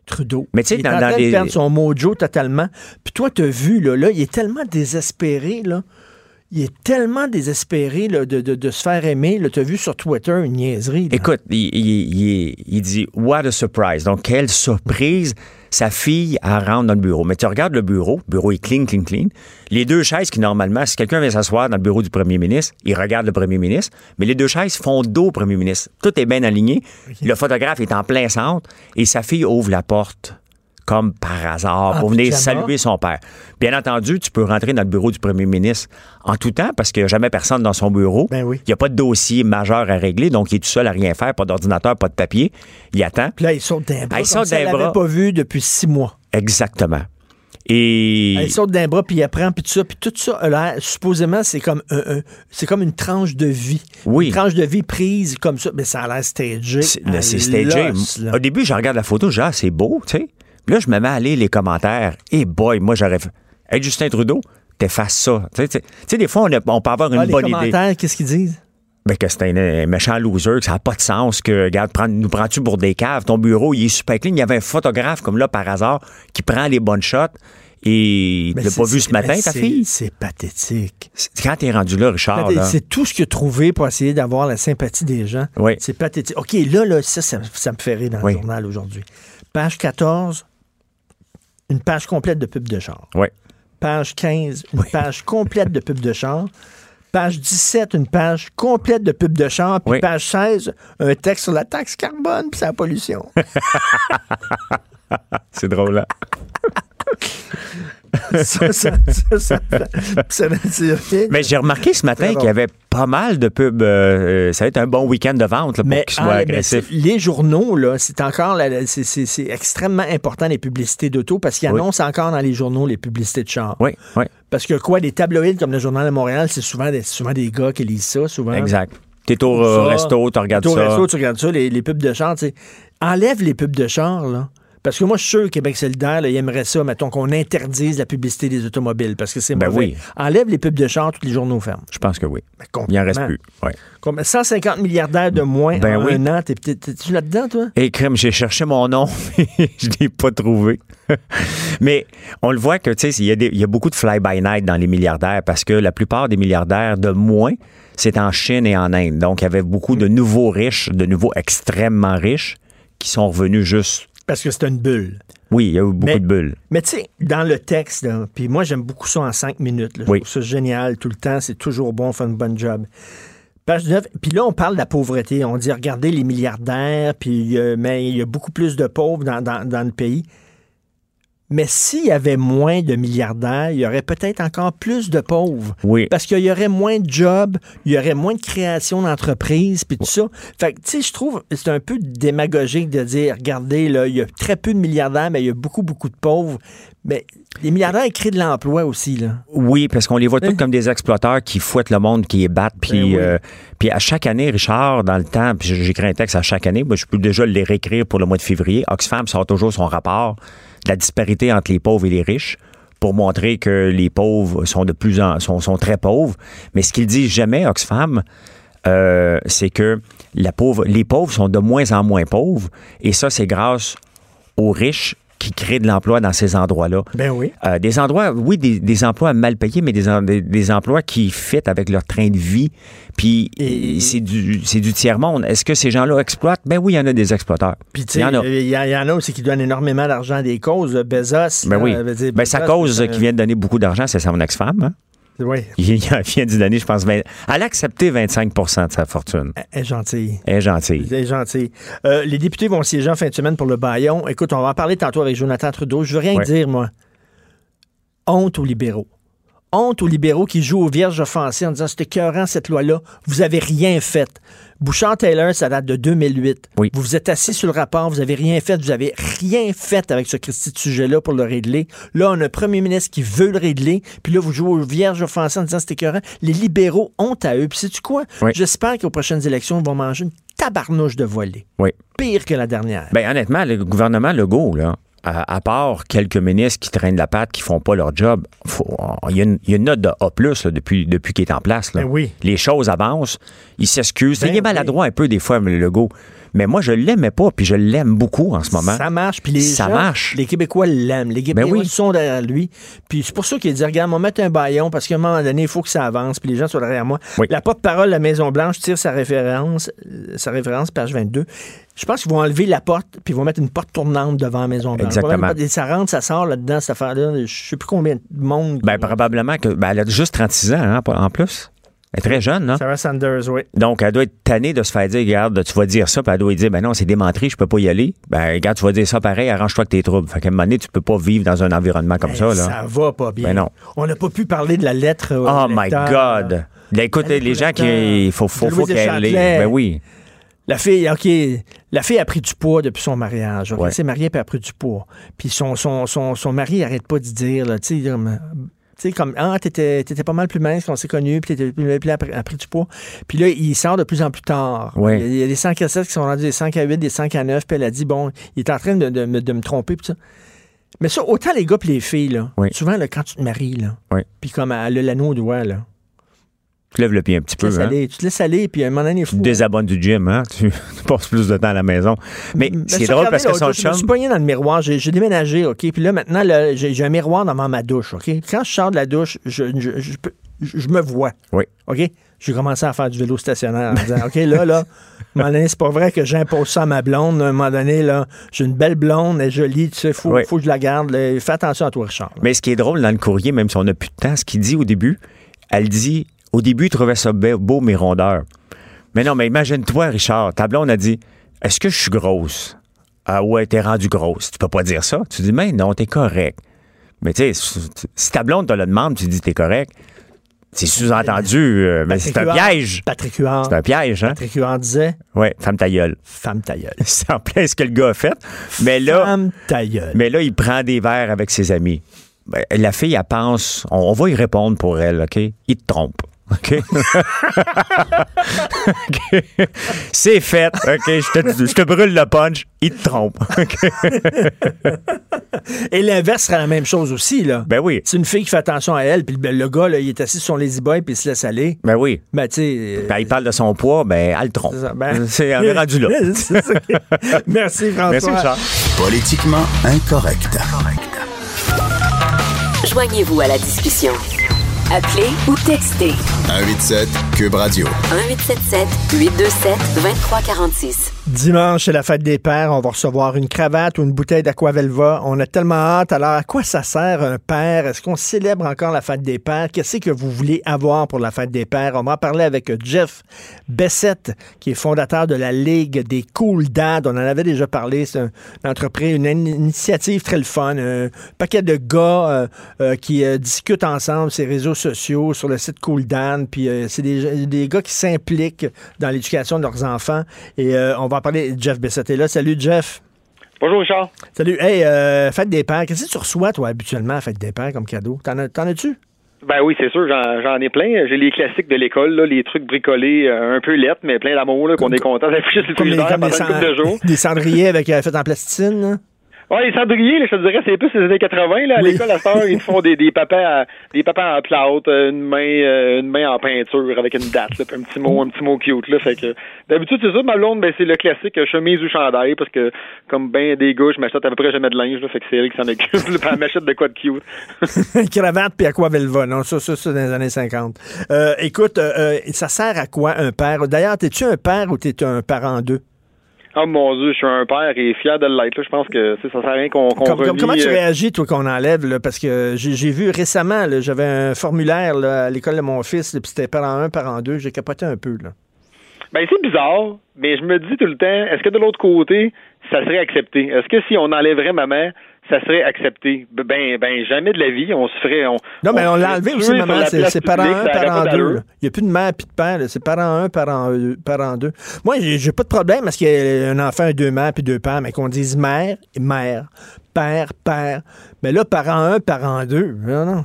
Trudeau. Mais il est en train de perdre son mojo totalement. Puis toi, t'as vu, là, il est tellement désespéré, là. Il est tellement désespéré là, de se faire aimer. Tu as vu sur Twitter une niaiserie. Là. Écoute, il dit « What a surprise ». Donc, quelle surprise. Sa fille, elle rentre dans le bureau. Mais tu regardes le bureau est clean, clean, clean. Les 2 chaises qui, normalement, si quelqu'un vient s'asseoir dans le bureau du premier ministre, il regarde le premier ministre, mais les 2 chaises font dos au premier ministre. Tout est bien aligné. Okay. Le photographe est en plein centre et sa fille ouvre la porte. Comme par hasard, pour venir saluer son père. Bien entendu, tu peux rentrer dans le bureau du premier ministre en tout temps, parce qu'il n'y a jamais personne dans son bureau. Ben oui. Il n'y a pas de dossier majeur à régler, donc il est tout seul à rien faire, pas d'ordinateur, pas de papier. Il attend. Puis là, il saute d'un bras, comme ça, il l'avait pas vu depuis 6 mois. Exactement. Et... Il saute d'un bras, puis il apprend, puis tout ça. Puis tout ça, là, supposément, c'est comme une tranche de vie. Oui. Une tranche de vie prise comme ça. Mais ça a l'air stagé. C'est stagé. Au début, je regarde la photo, je dis « Ah, c'est beau, tu sais. » Puis là, je me mets à lire les commentaires. Hey boy, moi, j'aurais fait. Hey, Justin Trudeau, t'effaces ça. Tu sais, des fois, on peut avoir une bonne idée. Les commentaires, qu'est-ce qu'ils disent? Ben, que c'est un méchant loser, que ça n'a pas de sens, que, regarde, nous prends-tu pour des caves? Ton bureau, il est super clean. Il y avait un photographe, comme là, par hasard, qui prend les bonnes shots. Et tu l'as pas vu ce matin, ta fille? C'est pathétique. Quand t'es rendu là, Richard... C'est tout ce qu'il a trouvé pour essayer d'avoir la sympathie des gens. Oui. C'est pathétique. OK, là, ça me fait rire dans le journal aujourd'hui. Page 14... Une page complète de pub de genre. Oui. Page 15, une page complète de pub de char. Page 17, une page complète de pub de char. Puis page 16, un texte sur la taxe carbone puis sa pollution. C'est drôle, là. Mais j'ai remarqué ce matin qu'il y avait pas mal de pubs. Ça va être un bon week-end de vente là, pour qu'ils soient agressifs. Les journaux, là, c'est encore c'est extrêmement important, les publicités d'auto, parce qu'ils annoncent encore dans les journaux les publicités de char. Oui, oui. Parce que quoi, les tabloïds comme le Journal de Montréal, c'est souvent des gars qui lisent ça, souvent. Exact. T'es au resto, tu regardes ça. T'es au resto, tu regardes ça, les pubs de char. T'sais. Enlève les pubs de char, là. Parce que moi, je suis sûr, Québec solidaire, là, il aimerait ça, mettons, qu'on interdise la publicité des automobiles, parce que c'est mauvais. Oui. Enlève les pubs de char, tous les journaux ferment. Je pense que oui. Ben, il n'en reste plus. Ouais. 150 milliardaires de moins en un an. T'es-tu là-dedans, toi? Et crème, j'ai cherché mon nom, je ne l'ai pas trouvé. Mais on le voit que, tu sais, il y a beaucoup de fly-by-night dans les milliardaires, parce que la plupart des milliardaires de moins, c'est en Chine et en Inde. Donc, il y avait beaucoup de nouveaux riches, de nouveaux extrêmement riches, qui sont revenus juste... Parce que c'est une bulle. Oui, il y a eu beaucoup de bulles. Mais tu sais, dans le texte, puis moi, j'aime beaucoup ça en 5 minutes. Là, je trouve ça génial tout le temps. C'est toujours bon, on fait une bonne job. Page 9, puis là, on parle de la pauvreté. On dit, regardez les milliardaires, puis mais il y a beaucoup plus de pauvres dans le pays. Mais s'il y avait moins de milliardaires, il y aurait peut-être encore plus de pauvres. Oui. Parce qu'il y aurait moins de jobs, il y aurait moins de création d'entreprises, puis tout ça. Fait que, tu sais, je trouve, c'est un peu démagogique de dire, regardez, là, il y a très peu de milliardaires, mais il y a beaucoup, beaucoup de pauvres. Mais les milliardaires, ils créent de l'emploi aussi, là. Oui, parce qu'on les voit tous comme des exploiteurs qui fouettent le monde, qui les battent. Puis à chaque année, Richard, dans le temps, puis j'écris un texte à chaque année, moi, je peux déjà les réécrire pour le mois de février. Oxfam sort toujours son rapport de la disparité entre les pauvres et les riches pour montrer que les pauvres sont sont très pauvres. Mais ce qu'ils disent jamais, Oxfam, c'est que les pauvres sont de moins en moins pauvres. Et ça, c'est grâce aux riches qui créent de l'emploi dans ces endroits-là. Ben oui. Des endroits, oui, des emplois mal payés, mais des emplois qui fit avec leur train de vie. Puis c'est du tiers-monde. Est-ce que ces gens-là exploitent? Ben oui, il y en a des exploiteurs. Puis tu sais, il y en a aussi qui donnent énormément d'argent à des causes. Bezos. Ben oui. Ben sa cause qui vient de donner beaucoup d'argent, c'est son ex-femme, hein? Oui. Il vient d'y donner, je pense, elle a accepté 25 % de sa fortune. Elle est gentille. Les députés vont siéger en fin de semaine pour le Bayon. Écoute, on va en parler tantôt avec Jonathan Trudeau. Je veux rien dire, moi. Honte aux libéraux. Honte aux libéraux qui jouent aux vierges offensées en disant « C'est écœurant, cette loi-là. Vous n'avez rien fait. » Bouchard-Taylor, ça date de 2008. Oui. Vous vous êtes assis sur le rapport, vous n'avez rien fait. Vous n'avez rien fait avec ce Christi de sujet-là pour le régler. Là, on a un premier ministre qui veut le régler. Puis là, vous jouez aux vierges offensées en disant « C'est écœurant. » Les libéraux, honte à eux. Puis sais-tu quoi? Oui. J'espère qu'aux prochaines élections, ils vont manger une tabarnouche de volée. Oui. Pire que la dernière. Bien, honnêtement, le gouvernement Legault, là, à part quelques ministres qui traînent la patte, qui font pas leur job, il y a une note de A+, là, depuis qu'il est en place. Là. Ben oui. Les choses avancent, il s'excuse. Il est maladroit un peu des fois, le Legault. Mais moi, je l'aimais pas, puis je l'aime beaucoup en ce moment. Ça marche, puis les Québécois l'aiment. Les Québécois sont derrière lui. Puis c'est pour ça qu'il dit, regarde, on va mettre un baillon, parce qu'à un moment donné, il faut que ça avance, puis les gens sont derrière moi. Oui. La porte-parole de la Maison-Blanche tire sa référence, page 22. Je pense qu'ils vont enlever la porte, puis ils vont mettre une porte tournante devant la Maison-Blanche. Exactement. Ça rentre, ça sort là-dedans, cette affaire-là. Je ne sais plus combien de monde... Ben, probablement que... Ben, elle a juste 36 ans, hein, en plus. Elle est très jeune, non? Sarah Sanders, oui. Donc, elle doit être tannée de se faire dire, regarde, tu vas dire ça, puis elle doit dire, ben non, c'est démentré, je peux pas y aller. Ben, regarde, tu vas dire ça pareil, arrange-toi que tes troubles. Fait qu'à un moment donné, tu peux pas vivre dans un environnement comme ça, là. Ça va pas bien. Ben non. On n'a pas pu parler de la lettre. Oh my God! Ben, écoute, les gens qui. Il faut qu'elle les. Ben oui. La fille a pris du poids depuis son mariage. Okay? Ouais. Elle s'est mariée, puis elle a pris du poids. Puis son mari n'arrête pas de dire, là, tu sais, tu sais, comme, t'étais pas mal plus mince qu'on s'est connu, puis t'étais plus après du poids. Puis là, il sort de plus en plus tard. Ouais. Il y a des 5 à 7 qui sont rendus des 5 à 8, des 5 à 9, puis elle a dit, bon, il est en train de me tromper, puis ça. Mais ça, autant les gars puis les filles, là, souvent, là, quand tu te maries, là, puis comme elle a l'anneau au doigt, là. Tu lèves le pied un petit peu. Tu te laisses aller, puis à un moment donné, il faut. Tu désabonnes du gym, hein? Tu passes plus de temps à la maison. Mais c'est drôle parce que son chum. Je me suis pogné dans le miroir, j'ai déménagé, OK? Puis là, maintenant, j'ai un miroir dans ma douche, OK? Quand je sors de la douche, je peux. je me vois. Oui. OK? J'ai commencé à faire du vélo stationnaire en disant, OK, là, à un moment donné, c'est pas vrai que j'impose ça à ma blonde. À un moment donné, là, j'ai une belle blonde, elle est jolie, tu sais, faut que je la garde. Là, fais attention à toi, Richard. Là. Mais ce qui est drôle dans le courrier, même si on n'a plus de temps, ce qu'il dit au début, elle dit, au début, il trouvait ça beau, mes rondeurs. Mais non, mais imagine-toi, Richard, ta blonde a dit, est-ce que je suis grosse? Ah ouais, t'es rendue grosse. Tu peux pas dire ça. Tu dis, mais non, t'es correct. Mais tu sais, si ta blonde te le demande, tu dis, t'es correct. C'est sous-entendu, mais c'est un piège. Patrick Huard. C'est un piège, hein? Patrick Huard disait... Oui, femme ta gueule. Femme ta gueule. C'est en plein ce que le gars a fait. Mais là, femme ta gueule. Mais là, il prend des verres avec ses amis. La fille, elle pense... On va y répondre pour elle, OK? Il te trompe. OK? Okay. C'est fait. OK, je te brûle le punch. Il te trompe. Okay. Et l'inverse sera la même chose aussi, là. Ben oui. C'est une fille qui fait attention à elle, puis le gars, là, il est assis sur son lazy boy, puis il se laisse aller. Ben oui. Ben, tu sais... Ben, il parle de son poids, ben, elle le trompe. C'est on est rendu là. Merci, François. Merci, Richard. Politiquement incorrect. Joignez-vous à la discussion. Appelez ou textez. 187 Cube Radio. 1877-827-2346. Dimanche, c'est la fête des pères. On va recevoir une cravate ou une bouteille d'Aquavelva. On a tellement hâte. Alors, à quoi ça sert un père? Est-ce qu'on célèbre encore la fête des pères? Qu'est-ce que vous voulez avoir pour la fête des pères? On va en parler avec Jeff Bessette, qui est fondateur de la Ligue des Cool Dads. On en avait déjà parlé. C'est une entreprise, une initiative très le fun. Un paquet de gars qui discutent ensemble sur les réseaux sociaux, sur le site Cool Dads. Puis c'est des gars qui s'impliquent dans l'éducation de leurs enfants. Et on va en parler. Jeff Bessette est là. Salut, Jeff. Bonjour, Richard. Salut. Hey, fête des pères. Qu'est-ce que tu reçois, toi, habituellement, à fête des pères comme cadeau? T'en as-tu? Ben oui, c'est sûr. J'en ai plein. J'ai les classiques de l'école, là, les trucs bricolés, un peu lettres, mais plein d'amour, là, qu'on est content d'afficher sur le frigidaire pendant une couple de jours. Des cendriers avec fait en plasticine, là. Oui, les cendriers, là, je te dirais, c'est plus les années 80. Là, à l'école, à cette heure, ils te font des papas en plâtre, une main en peinture avec une date, là, puis un petit mot cute. Là, fait que, d'habitude, c'est ça, ma blonde, ben, c'est le classique chemise ou chandail, parce que comme ben des gars, je m'achète à peu près jamais de linge, là, fait que c'est elle qui s'en occupe, puis elle m'achète de quoi de cute. Cravate puis à quoi Velva, non, ça, dans les années 50. Écoute, ça sert à quoi un père? D'ailleurs, t'es-tu un père ou t'es un parent d'eux? Ah, mon Dieu, je suis un père et fier de l'être. Je pense que ça sert à rien qu'on relie... Comment tu réagis, toi, qu'on enlève? Là, parce que j'ai vu récemment, là, j'avais un formulaire là, à l'école de mon fils, puis c'était parent 1, parent 2. J'ai capoté un peu. Là. Ben, c'est bizarre, mais je me dis tout le temps, est-ce que de l'autre côté, ça serait accepté? Est-ce que si on enlèverait maman, ça serait accepté? Ben, jamais de la vie, on se ferait... Non, mais on l'a enlevé aussi, maman, c'est parent 1, parent 2. Il n'y a plus de mère puis de père, là. C'est parent 1, parent 2. Moi, j'ai pas de problème parce qu'il y a un enfant, deux mères puis deux pères, mais qu'on dise mère et mère, père. Mais là, parent 1, parent 2, non.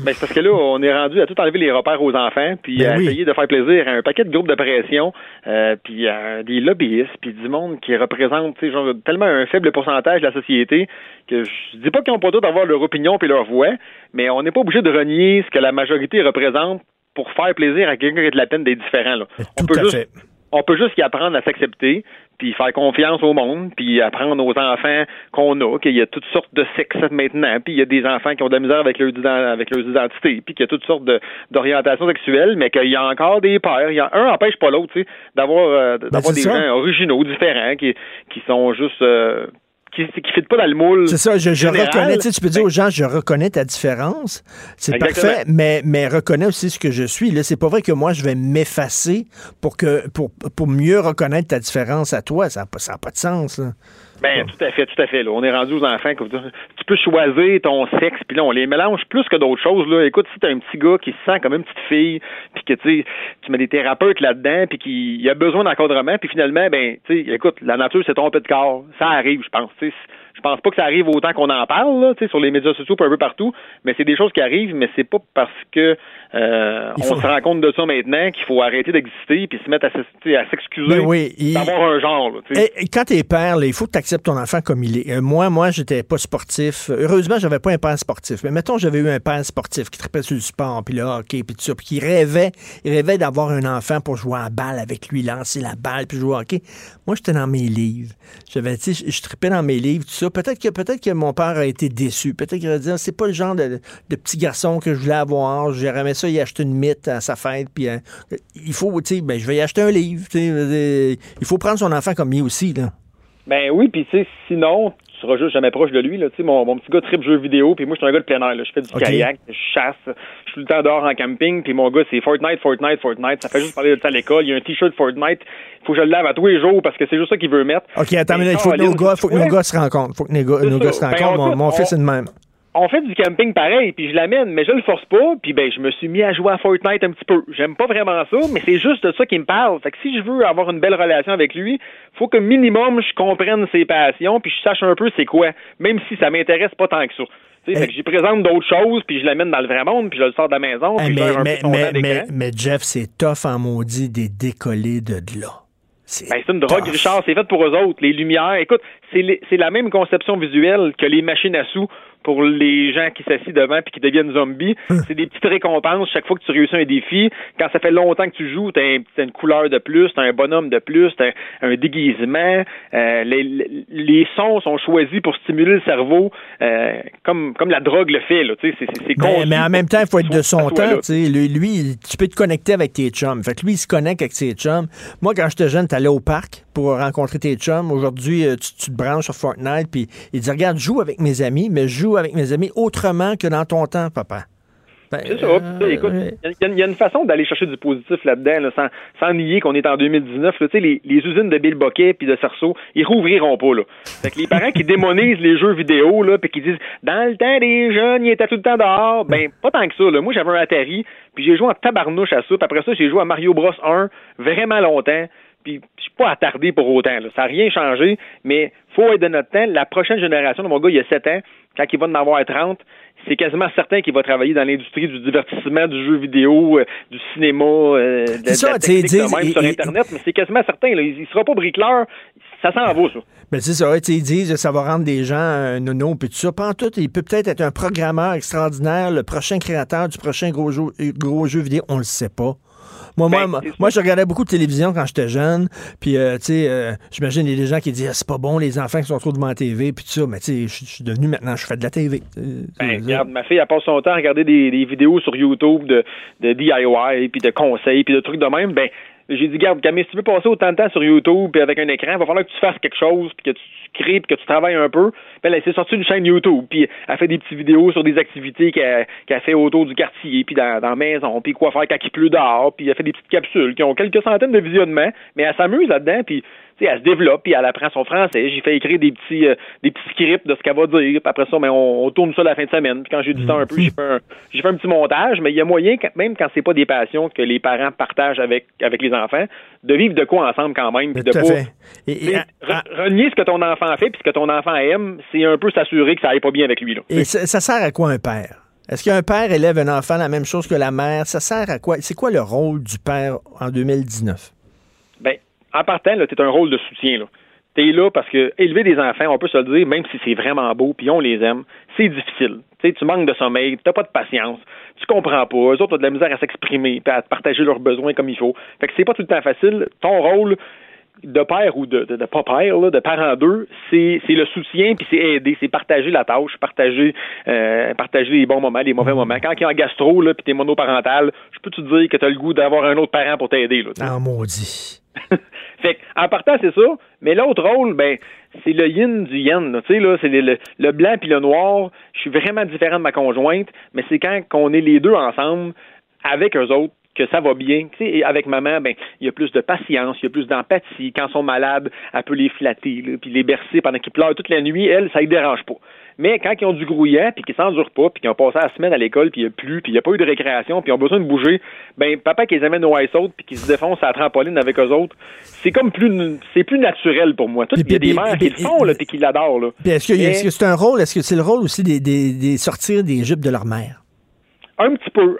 Ben, c'est parce que là, on est rendu à tout enlever les repères aux enfants, puis à essayer de faire plaisir à un paquet de groupes de pression, puis à des lobbyistes, puis du monde qui représente genre, tellement un faible pourcentage de la société que je dis pas qu'ils n'ont pas tout d'avoir leur opinion puis leur voix, mais on n'est pas obligé de renier ce que la majorité représente pour faire plaisir à quelqu'un qui a de la peine d'être différent. Là. On peut juste y apprendre à s'accepter, puis faire confiance au monde, puis apprendre aux enfants qu'on a, qu'il y a toutes sortes de sexes maintenant, puis il y a des enfants qui ont de la misère avec leurs identités, puis qu'il y a toutes sortes d'orientations sexuelles, mais qu'il y a encore des pères. Un empêche pas l'autre, tu sais, d'avoir des gens originaux, différents, qui sont juste... qui fit pas dans le moule. C'est ça, je reconnais, tu peux dire aux gens, je reconnais ta différence, c'est exactement. Parfait, mais reconnais aussi ce que je suis. Là, c'est pas vrai que moi, je vais m'effacer pour mieux reconnaître ta différence à toi. Ça n'a pas de sens, là. Ben, tout à fait. Là. On est rendu aux enfants. Tu peux choisir ton sexe, puis là, on les mélange plus que d'autres choses. Là. Écoute, si t'as un petit gars qui se sent comme une petite fille, puis que, tu sais, tu mets des thérapeutes là-dedans, puis qu'il a besoin d'encadrement, puis finalement, ben, tu sais, écoute, la nature s'est trompée de corps. Ça arrive, je pense. Tu sais, je pense pas que ça arrive autant qu'on en parle, là, tu sais, sur les médias sociaux, un peu partout, mais c'est des choses qui arrivent, mais c'est pas parce que on se rend compte de ça maintenant qu'il faut arrêter d'exister, puis se mettre à s'excuser d'avoir un genre. Là, et quand t'es père, là, il faut que accepte ton enfant comme il est. Moi, j'étais pas sportif. Heureusement, j'avais pas un père sportif. Mais mettons, j'avais eu un père sportif qui tripait sur le sport, puis le hockey, puis tout ça, puis qui rêvait. Il rêvait d'avoir un enfant pour jouer à la balle avec lui, lancer la balle, puis jouer au hockey. Moi, j'étais dans mes livres. Je tripais dans mes livres, tout ça. ça. Peut-être que mon père a été déçu. Peut-être qu'il a dit, c'est pas le genre de petit garçon que je voulais avoir. J'aurais aimé ça, il acheter une mythe à sa fête. Puis il faut, tu sais, ben, je vais y acheter un livre. Il faut prendre son enfant comme lui aussi, là. Ben oui, puis tu sais, sinon, tu seras juste jamais proche de lui, là. Tu sais, mon petit gars tripe jeux vidéo, puis moi, je suis un gars de plein air, là. Je fais du kayak, je chasse, je suis tout le temps dehors en camping, puis mon gars, c'est Fortnite. Ça fait juste parler de ça à l'école. Il y a un T-shirt Fortnite. Il faut que je le lave à tous les jours parce que c'est juste ça qu'il veut mettre. OK, attends, mais il faut que nos gars se rencontrent. Mon fils est de même. On fait du camping pareil, puis je l'amène, mais je le force pas, puis ben je me suis mis à jouer à Fortnite un petit peu. J'aime pas vraiment ça, mais c'est juste de ça qu'il me parle. Fait que si je veux avoir une belle relation avec lui, faut que minimum je comprenne ses passions, puis je sache un peu c'est quoi, même si ça m'intéresse pas tant que ça. Fait que j'y présente d'autres choses, puis je l'amène dans le vrai monde, puis je le sors de la maison, puis mais Jeff, c'est tough en maudit des décollés de là. C'est une drogue, Richard, c'est fait pour eux autres. Les lumières, écoute, c'est la même conception visuelle que les machines à sous pour les gens qui s'assient devant puis qui deviennent zombies. C'est des petites récompenses chaque fois que tu réussis un défi. Quand ça fait longtemps que tu joues, t'as une couleur de plus, t'as un bonhomme de plus, t'as un déguisement. Les sons sont choisis pour stimuler le cerveau comme la drogue le fait. Là, mais en même temps, il faut être de son temps. Lui, tu peux te connecter avec tes chums. Fait que lui, il se connecte avec ses chums. Moi, quand j'étais jeune, t'allais au parc pour rencontrer tes chums. Aujourd'hui, tu te branches sur Fortnite puis il dit, regarde, joue avec mes amis, mais joue avec mes amis autrement que dans ton temps, papa. Ben, c'est ça. Écoute, il y a une façon d'aller chercher du positif là-dedans, là, sans nier qu'on est en 2019. Là, les usines de Billboquet puis de Cerceau, ils rouvriront pas. Là. Fait que les parents qui démonisent les jeux vidéo puis qui disent « Dans le temps des jeunes, ils étaient tout le temps dehors », ben pas tant que ça. Là. Moi, j'avais un Atari, puis j'ai joué en tabarnouche à ça. Puis après ça, j'ai joué à Mario Bros 1 vraiment longtemps. Puis je suis pas attardé pour autant. Là. Ça n'a rien changé, mais faut être de notre temps. La prochaine génération de mon gars, il y a 7 ans, quand il va en avoir 30, c'est quasiment certain qu'il va travailler dans l'industrie du divertissement, du jeu vidéo, du cinéma, de la technique même sur Internet, mais c'est quasiment certain. Là, il ne sera pas bricoleur. Ça s'en va, ça. Mais c'est ça. Ils disent ça va rendre des gens nono, puis tout ça. Pas en tout. Il peut être un programmeur extraordinaire, le prochain créateur du prochain gros jeu vidéo. On le sait pas. Moi, je regardais beaucoup de télévision quand j'étais jeune, puis, j'imagine il y a des gens qui disent « c'est pas bon, les enfants qui sont trop devant la TV », puis tout ça, mais tu sais, je suis devenu maintenant, je fais de la TV. Regarde, ma fille, elle passe son temps à regarder des vidéos sur YouTube de DIY, puis de conseils, puis de trucs de même, ben j'ai dit, garde, Camille, si tu veux passer autant de temps sur YouTube puis avec un écran, il va falloir que tu fasses quelque chose, puis que tu crées, puis que tu travailles un peu. Ben là, elle s'est sortie une chaîne YouTube, puis elle fait des petites vidéos sur des activités qu'elle fait autour du quartier, puis dans la maison, puis quoi faire quand il pleut dehors, puis elle fait des petites capsules qui ont quelques centaines de visionnements, mais elle s'amuse là-dedans, puis elle se développe, puis elle apprend son français. J'ai fait écrire des petits scripts de ce qu'elle va dire. Puis après ça, ben, on tourne ça la fin de semaine. Puis quand j'ai du temps un peu, j'ai fait un petit montage. Mais il y a moyen, même quand c'est pas des passions que les parents partagent avec les enfants, de vivre de quoi ensemble quand même. Puis de pas renier ce que ton enfant fait puis ce que ton enfant aime, c'est un peu s'assurer que ça aille pas bien avec lui. Là. Et ça sert à quoi un père? Est-ce qu'un père élève un enfant la même chose que la mère? Ça sert à quoi? C'est quoi le rôle du père en 2019? Bien, en partant, là, t'es un rôle de soutien, là. T'es là parce que élever des enfants, on peut se le dire, même si c'est vraiment beau, puis on les aime, c'est difficile. T'sais, tu manques de sommeil, t'as pas de patience, tu comprends pas, eux autres ont de la misère à s'exprimer, à partager leurs besoins comme il faut. Fait que c'est pas tout le temps facile. Ton rôle de père ou de pas père, là, de parent d'eux, c'est le soutien, puis c'est aider, c'est partager la tâche, partager les bons moments, les mauvais moments. Quand il y a un gastro, là, puis t'es monoparental, je peux te dire que t'as le goût d'avoir un autre parent pour t'aider, là. Ah, maudit. Fait en partant, c'est ça, mais l'autre rôle, ben, c'est le yin du yang. Tu sais, là, c'est le blanc puis le noir. Je suis vraiment différent de ma conjointe, mais c'est quand on est les deux ensemble, avec eux autres, que ça va bien. Tu sais, et avec maman, ben, il y a plus de patience, il y a plus d'empathie. Quand ils sont malades, elle peut les flatter, là, puis les bercer pendant qu'ils pleurent toute la nuit. Elle, ça ne les dérange pas. Mais quand ils ont du grouillant, puis qu'ils s'endurent pas, puis qu'ils ont passé la semaine à l'école, puis il n'y a plus, puis il n'y a pas eu de récréation, puis ils ont besoin de bouger, ben papa qui les amène au ice out, puis qui se défonce à la trampoline avec eux autres, c'est comme plus naturel pour moi. Il y a des mères qui le font, là, puis qui l'adorent, là. Puis est-ce que c'est un rôle, est-ce que c'est le rôle aussi des sortir des jupes de leur mère? Un petit peu.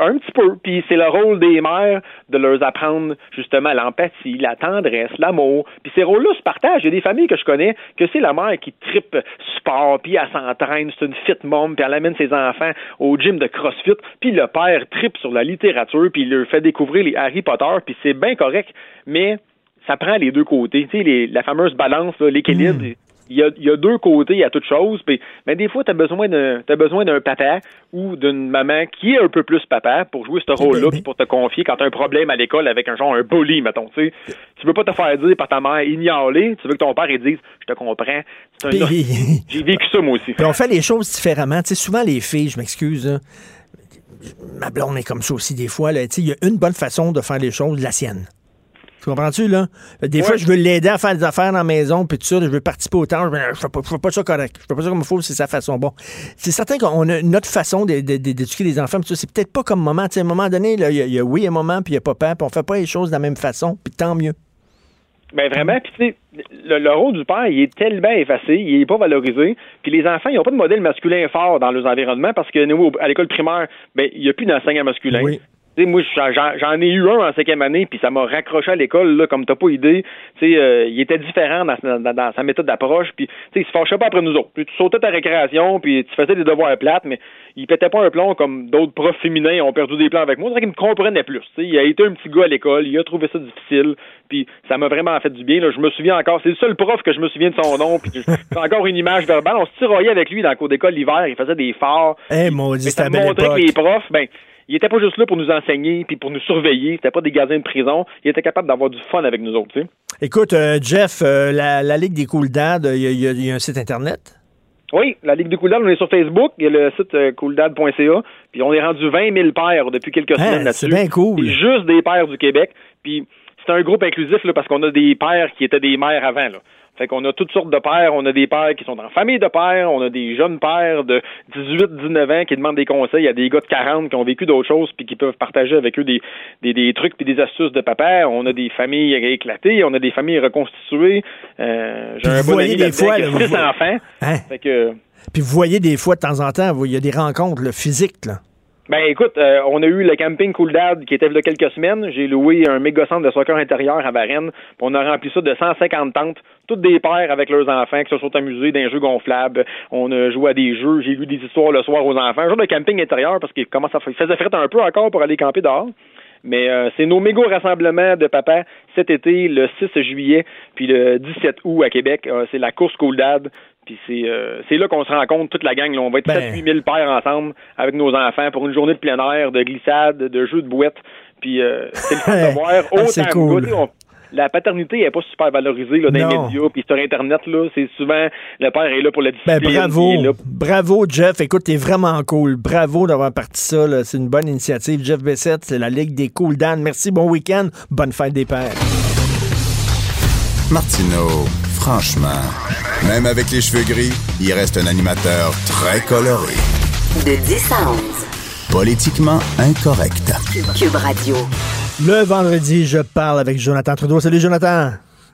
Puis c'est le rôle des mères de leur apprendre justement l'empathie, la tendresse, l'amour. Puis ces rôles-là se partagent. Il y a des familles que je connais que c'est la mère qui trippe sport, puis elle s'entraîne, c'est une fit mom, puis elle amène ses enfants au gym de CrossFit. Puis le père trippe sur la littérature, puis il leur fait découvrir les Harry Potter, puis c'est bien correct. Mais ça prend les deux côtés. Tu sais, la fameuse balance, là, l'équilibre. Il y a deux côtés à toute chose. Mais des fois, t'as besoin d'un papa ou d'une maman qui est un peu plus papa pour jouer ce rôle-là puis pour te confier quand t'as un problème à l'école avec un bully, mettons. T'sais. Tu veux pas te faire dire par ta mère, ignore-les. Tu veux que ton père, il dise, je te comprends. J'ai vécu ça, moi aussi. Puis on fait les choses différemment. T'sais, souvent, les filles, je m'excuse, hein, ma blonde est comme ça aussi des fois. Il y a une bonne façon de faire les choses, la sienne. Tu comprends-tu, là? Des fois, je veux l'aider à faire des affaires dans la maison, puis tout ça, je veux participer au temps, je fais pas ça correct. Je fais pas ça comme il faut, c'est sa façon. Bon, c'est certain qu'on a notre façon d'éduquer les enfants, puis ça, c'est peut-être pas comme maman. Tu sais, à un moment donné, il y a oui un moment, puis il y a papa, puis on fait pas les choses de la même façon, puis tant mieux. Ben vraiment, puis tu sais, le rôle du père, il est tellement effacé, il est pas valorisé, puis les enfants, ils ont pas de modèle masculin fort dans leurs environnements, parce que nous, à l'école primaire, ben il y a plus d'enseignant masculin. Oui. Moi, j'en ai eu un en cinquième année, puis ça m'a raccroché à l'école, là, comme t'as pas idée. Il était différent dans sa méthode d'approche, puis il se fâchait pas après nous autres. Puis, tu sautais ta récréation, puis tu faisais des devoirs plates, mais il pétait pas un plomb comme d'autres profs féminins ont perdu des plans avec moi. C'est vrai qu'il me comprenait plus. Il a été un petit gars à l'école, il a trouvé ça difficile, puis ça m'a vraiment fait du bien. Là, je me souviens encore, c'est le seul prof que je me souviens de son nom, puis j'ai encore une image verbale. On se tiraillait avec lui dans le cours d'école l'hiver, il faisait des farts. Hey, maudit, ça montrait que les profs, il était pas juste là pour nous enseigner puis pour nous surveiller. C'était pas des gardiens de prison. Il était capable d'avoir du fun avec nous autres, tu sais. Écoute, Jeff, la Ligue des Cool Dads, il y a un site Internet? Oui, la Ligue des Cool Dads, on est sur Facebook. Il y a le site cooldad.ca. Puis on est rendu 20 000 pères depuis quelques semaines là-dessus. C'est bien cool. Puis juste des pères du Québec. Puis c'est un groupe inclusif là, parce qu'on a des pères qui étaient des mères avant, là. Fait qu'on a toutes sortes de pères. On a des pères qui sont en famille de pères. On a des jeunes pères de 18, 19 ans qui demandent des conseils à des gars de 40 qui ont vécu d'autres choses puis qui peuvent partager avec eux des trucs puis des astuces de papa. On a des familles éclatées. On a des familles reconstituées. J'ai un bon ami des fois, qui a 6 enfants. Hein? Fait que... Puis vous voyez des fois, de temps en temps, il y a des rencontres physiques, là. Ben écoute, on a eu le camping Cool Dad qui était il y a quelques semaines. J'ai loué un méga centre de soccer intérieur à Varennes. On a rempli ça de 150 tentes, toutes des pères avec leurs enfants qui se sont amusés d'un jeu gonflable. On a joué à des jeux, j'ai lu des histoires le soir aux enfants. Un jour de camping intérieur parce qu'il commence à faire, il faisait frette un peu encore pour aller camper dehors. Mais c'est nos méga rassemblements de papa cet été, le 6 juillet, puis le 17 août à Québec. C'est la course Cool Dad. Puis c'est là qu'on se rencontre, toute la gang. Là, on va être 7-8 000 pères ensemble avec nos enfants pour une journée de plein air, de glissade, de jeux de bouette. Puis c'est le fun de voir. C'est cool. La paternité n'est pas super valorisée là, dans les médias. Puis sur Internet, là, c'est souvent le père est là pour la discipline. Bravo, Jeff. Écoute, t'es vraiment cool. Bravo d'avoir parti ça. Là. C'est une bonne initiative. Jeff Bessette, c'est la Ligue des Cool Dads. Merci. Bon week-end. Bonne fête des pères. Martineau, franchement, même avec les cheveux gris, il reste un animateur très coloré. De 10 à 11. Politiquement incorrect. Cube Radio. Le vendredi, je parle avec Jonathan Trudeau. Salut, Jonathan.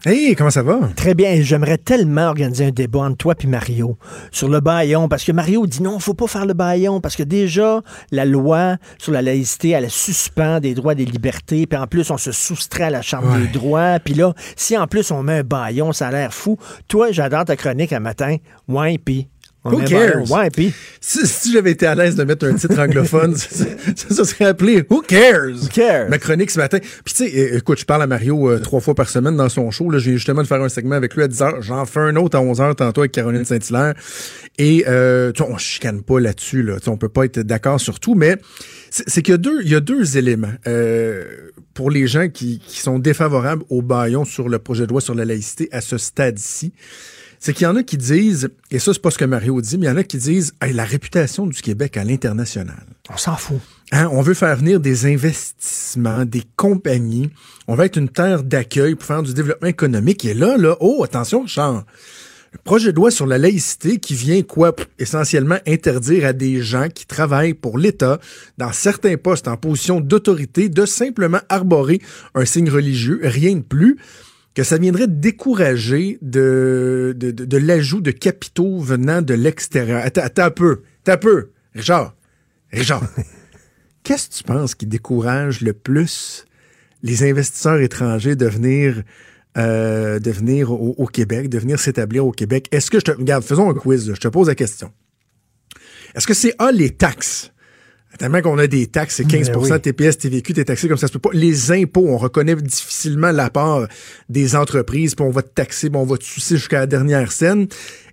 Hey, comment ça va? Très bien. J'aimerais tellement organiser un débat entre toi puis Mario sur le baillon, parce que Mario dit non, faut pas faire le baillon, parce que déjà, la loi sur la laïcité, elle suspend des droits et des libertés, puis en plus, on se soustrait à la Charte des droits, puis là, si en plus on met un baillon, ça a l'air fou. Toi, j'adore ta chronique un matin. Ouais, puis... Who cares? Ouais, puis... Si j'avais été à l'aise de mettre un titre anglophone, ça serait appelé Who cares? Who cares? Ma chronique ce matin. Puis tu sais, écoute, je parle à Mario 3 fois par semaine dans son show. Là, j'ai justement de faire un segment avec lui à 10h. J'en fais un autre à 11h tantôt avec Caroline Saint-Hilaire. Et on chicane pas là-dessus. Là. On peut pas être d'accord sur tout, mais c'est qu'il y a deux éléments. Pour les gens qui sont défavorables au baillon sur le projet de loi sur la laïcité à ce stade-ci, c'est qu'il y en a qui disent, et ça, c'est pas ce que Mario dit, mais il y en a qui disent, hey, la réputation du Québec à l'international. On s'en fout. Hein, on veut faire venir des investissements, des compagnies. On va être une terre d'accueil pour faire du développement économique. Et là, attention, Richard. Le projet de loi sur la laïcité qui vient essentiellement interdire à des gens qui travaillent pour l'État dans certains postes en position d'autorité de simplement arborer un signe religieux, rien de plus. Que ça viendrait décourager de l'ajout de capitaux venant de l'extérieur. Attends un peu. Richard. Qu'est-ce que tu penses qui décourage le plus les investisseurs étrangers de venir au Québec, de venir s'établir au Québec? Est-ce que je te... Regarde, faisons un quiz, là. Je te pose la question. Est-ce que c'est A, les taxes? Tellement qu'on a des taxes, c'est 15 % de TPS, TVQ, t'es taxé comme ça se peut pas. Les impôts, on reconnaît difficilement la part des entreprises, puis on va te taxer, puis on va te sucer jusqu'à la dernière scène.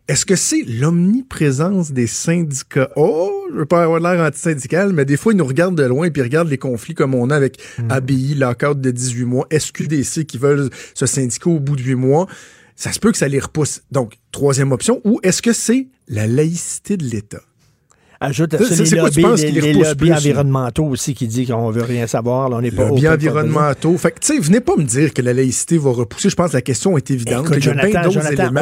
Est-ce que c'est l'omniprésence des syndicats? Oh, je veux pas avoir l'air antisyndical, mais des fois, ils nous regardent de loin et ils regardent les conflits comme on a avec ABI, lockout de 18 mois, SQDC qui veulent se syndiquer au bout de 8 mois. Ça se peut que ça les repousse. Donc, troisième option. Ou est-ce que c'est la laïcité de l'État? Ajoute à ça les lobbies environnementaux aussi qui disent qu'on veut rien savoir. Là, on n'est pas lobbies environnementaux. Fait que, tu sais, venez pas me dire que la laïcité va repousser. Je pense que la question est évidente. Écoute, Jonathan,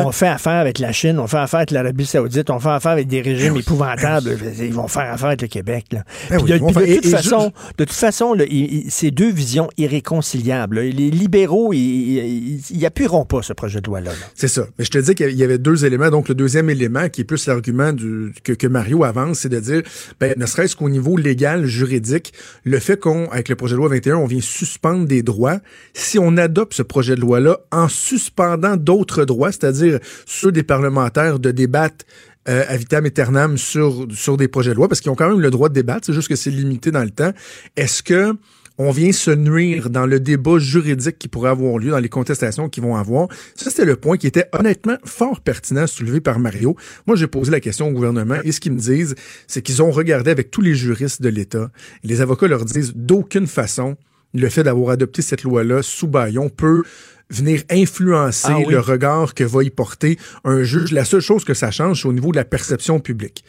on fait affaire avec la Chine, on fait affaire avec l'Arabie Saoudite, on fait affaire avec des régimes épouvantables. Ils vont faire affaire avec le Québec. Là. De toute façon, là, c'est deux visions irréconciliables. Là. Les libéraux, ils appuieront pas ce projet de loi-là. Là. C'est ça. Mais je te dis qu'il y avait deux éléments. Donc, le deuxième élément, qui est plus l'argument que Mario avance, c'est de dire, ben, ne serait-ce qu'au niveau légal, juridique, le fait qu'avec le projet de loi 21, on vient suspendre des droits, si on adopte ce projet de loi-là en suspendant d'autres droits, c'est-à-dire ceux des parlementaires de débattre à vitam aeternam sur des projets de loi, parce qu'ils ont quand même le droit de débattre, c'est juste que c'est limité dans le temps, est-ce que on vient se nuire dans le débat juridique qui pourrait avoir lieu, dans les contestations qui vont avoir. Ça, c'était le point qui était honnêtement fort pertinent soulevé par Mario. Moi, j'ai posé la question au gouvernement et ce qu'ils me disent, c'est qu'ils ont regardé avec tous les juristes de l'État. Les avocats leur disent d'aucune façon le fait d'avoir adopté cette loi-là sous bâillon peut venir influencer le regard que va y porter un juge. La seule chose que ça change, c'est au niveau de la perception publique.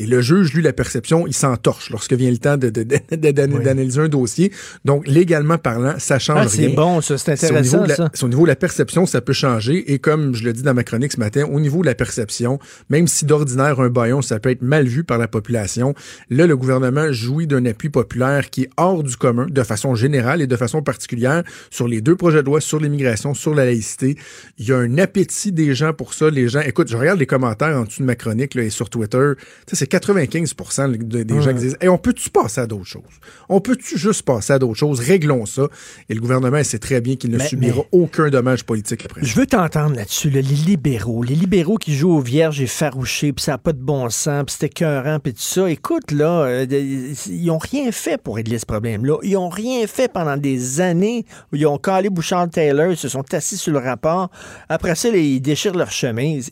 Et le juge, lui, la perception, il s'entorche lorsque vient le temps d'analyser un dossier. Donc, légalement parlant, ça change rien. C'est bon, ça, c'est intéressant, ça. C'est au niveau de la perception, ça peut changer. Et comme je le dis dans ma chronique ce matin, au niveau de la perception, même si d'ordinaire, un bâillon, ça peut être mal vu par la population, là, le gouvernement jouit d'un appui populaire qui est hors du commun, de façon générale et de façon particulière, sur les deux projets de loi, sur l'immigration, sur la laïcité. Il y a un appétit des gens pour ça. Les gens, écoute, je regarde les commentaires en dessous de ma chronique là, et sur Twitter, tu sais, c'est 95% des gens qui disent hey, on peut-tu passer à d'autres choses? On peut-tu juste passer à d'autres choses? Réglons ça. Et le gouvernement sait très bien qu'il ne subira aucun dommage politique après. Je veux t'entendre là-dessus, là, les libéraux qui jouent aux vierges effarouchés, puis ça n'a pas de bon sens, puis c'est écœurant, puis tout ça. Écoute, là, ils n'ont rien fait pour régler ce problème-là. Ils n'ont rien fait pendant des années. Ils ont calé Bouchard-Taylor, ils se sont assis sur le rapport. Après ça, ils déchirent leur chemise.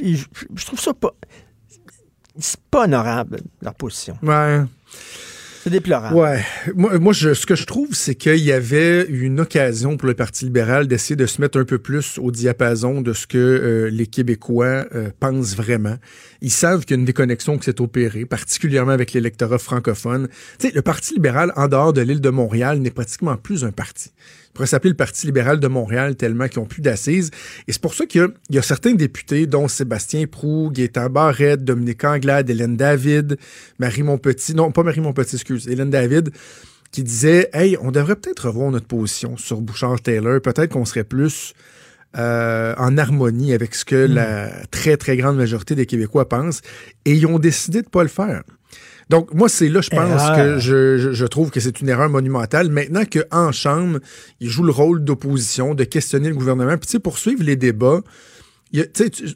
Je trouve ça pas... C'est pas honorable, leur position. Ouais. C'est déplorable. Ouais. Moi, ce que je trouve, c'est qu'il y avait une occasion pour le Parti libéral d'essayer de se mettre un peu plus au diapason de ce que les Québécois pensent vraiment. Ils savent qu'il y a une déconnexion qui s'est opérée, particulièrement avec l'électorat francophone. Tu sais, le Parti libéral, en dehors de l'île de Montréal, n'est pratiquement plus un parti. Il pourrait s'appeler le Parti libéral de Montréal tellement qu'ils n'ont plus d'assises. Et c'est pour ça qu'il y a certains députés, dont Sébastien Proulx, Gaétan Barrette, Dominique Anglade, Hélène David, Hélène David, qui disait « Hey, on devrait peut-être revoir notre position sur Bouchard-Taylor. Peut-être qu'on serait plus en harmonie avec ce que la très, très grande majorité des Québécois pensent. » Et ils ont décidé de ne pas le faire. Donc, moi, c'est là, je pense que je trouve que c'est une erreur monumentale. Maintenant qu'en Chambre, ils jouent le rôle d'opposition, de questionner le gouvernement, puis tu sais, poursuivre les débats.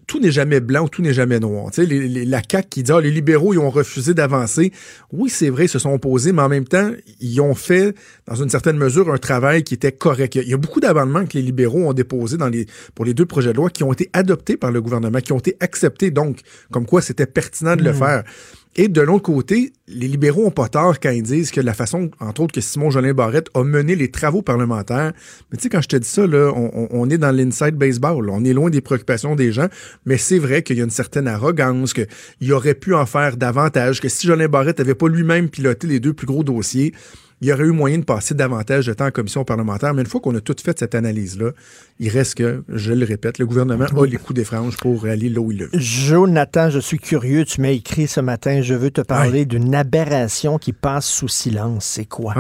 Tout n'est jamais blanc ou tout n'est jamais noir. La CAQ qui dit « Ah, les libéraux, ils ont refusé d'avancer. » Oui, c'est vrai, ils se sont opposés, mais en même temps, ils ont fait, dans une certaine mesure, un travail qui était correct. Il y a beaucoup d'amendements que les libéraux ont déposés pour les deux projets de loi qui ont été adoptés par le gouvernement, qui ont été acceptés, donc, comme quoi c'était pertinent de le faire. Et de l'autre côté, les libéraux n'ont pas tort quand ils disent que la façon, entre autres, que Simon Jolin-Barrette a mené les travaux parlementaires. Mais tu sais, quand je te dis ça, là, on est dans l'inside baseball. Là. On est loin des préoccupations des gens. Mais c'est vrai qu'il y a une certaine arrogance, qu'il aurait pu en faire davantage, que si Jolin-Barrette n'avait pas lui-même piloté les deux plus gros dossiers, il y aurait eu moyen de passer davantage de temps en commission parlementaire. Mais une fois qu'on a tout fait cette analyse-là, il reste que, je le répète, le gouvernement a les coups des franges pour aller là où il veut. Jonathan, je suis curieux. Tu m'as écrit ce matin, je veux te parler d'une aberration qui passe sous silence. C'est quoi?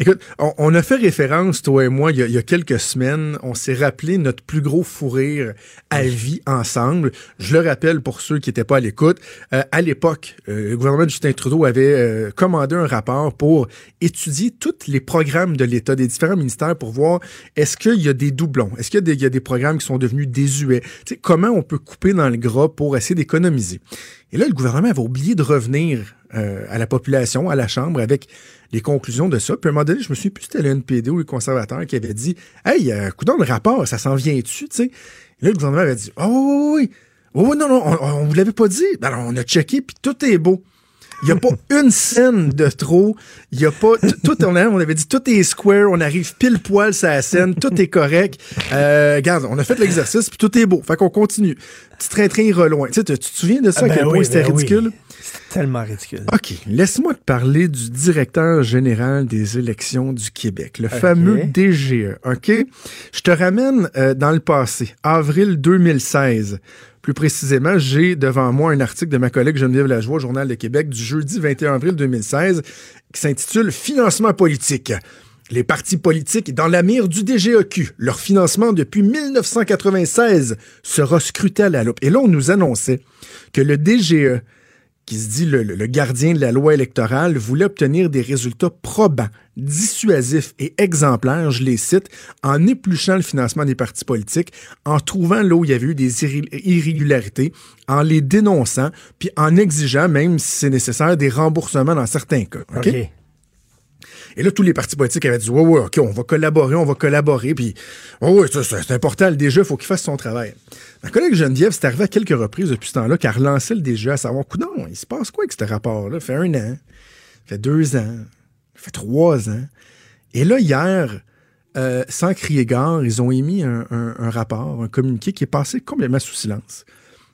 Écoute, on a fait référence, toi et moi, il y a quelques semaines. On s'est rappelé notre plus gros fou rire à vie ensemble. Je le rappelle pour ceux qui n'étaient pas à l'écoute. À l'époque, le gouvernement de Justin Trudeau avait commandé un rapport pour étudier tous les programmes de l'État, des différents ministères pour voir est-ce qu'il y a des doublons, est-ce qu'il y a des programmes qui sont devenus désuets, tu sais, comment on peut couper dans le gras pour essayer d'économiser. Et là, le gouvernement avait oublié de revenir à la population, à la Chambre, avec les conclusions de ça. Puis à un moment donné, je me souviens plus si c'était le NPD ou les conservateurs qui avaient dit « Hey, coudonc, le rapport, ça s'en vient-tu? » Et là, le gouvernement avait dit « Oh oui, oh non, non, on vous l'avait pas dit. » Ben alors, on a checké, puis tout est beau. Il n'y a pas une scène de trop. Il n'y a pas... On avait dit tout est square, on arrive pile poil sur la scène, tout est correct. Regarde, on a fait l'exercice, puis tout est beau. Fait qu'on continue. Petit train-train reloin. Tu sais, tu te souviens de ça, à quel point c'était ridicule? Oui. C'est tellement ridicule. OK. Laisse-moi te parler du directeur général des élections du Québec, le fameux DGE. OK? Je te ramène dans le passé, avril 2016. Plus précisément, j'ai devant moi un article de ma collègue Geneviève Lajoie au Journal de Québec du jeudi 21 avril 2016 qui s'intitule « Financement politique. Les partis politiques dans la mire du DGEQ. Leur financement depuis 1996 sera scruté à la loupe. » Et là, on nous annonçait que le DGE, qui se dit le gardien de la loi électorale, voulait obtenir des résultats probants, dissuasifs et exemplaires, je les cite, en épluchant le financement des partis politiques, en trouvant là où il y avait eu des irrégularités, en les dénonçant, puis en exigeant, même si c'est nécessaire, des remboursements dans certains cas. OK? Okay. Et là, tous les partis politiques avaient dit « Ouais, ouais, OK, on va collaborer, puis oh, ouais, ça, c'est important, le DGE, il faut qu'il fasse son travail. » Ma collègue Geneviève, c'est arrivé à quelques reprises depuis ce temps-là, qui a relancé le DGE à savoir « Coudon, il se passe quoi avec ce rapport-là? » Fait 1 an, fait 2 ans, fait 3 ans. Et là, hier, sans crier gare, ils ont émis un rapport, un communiqué qui est passé complètement sous silence.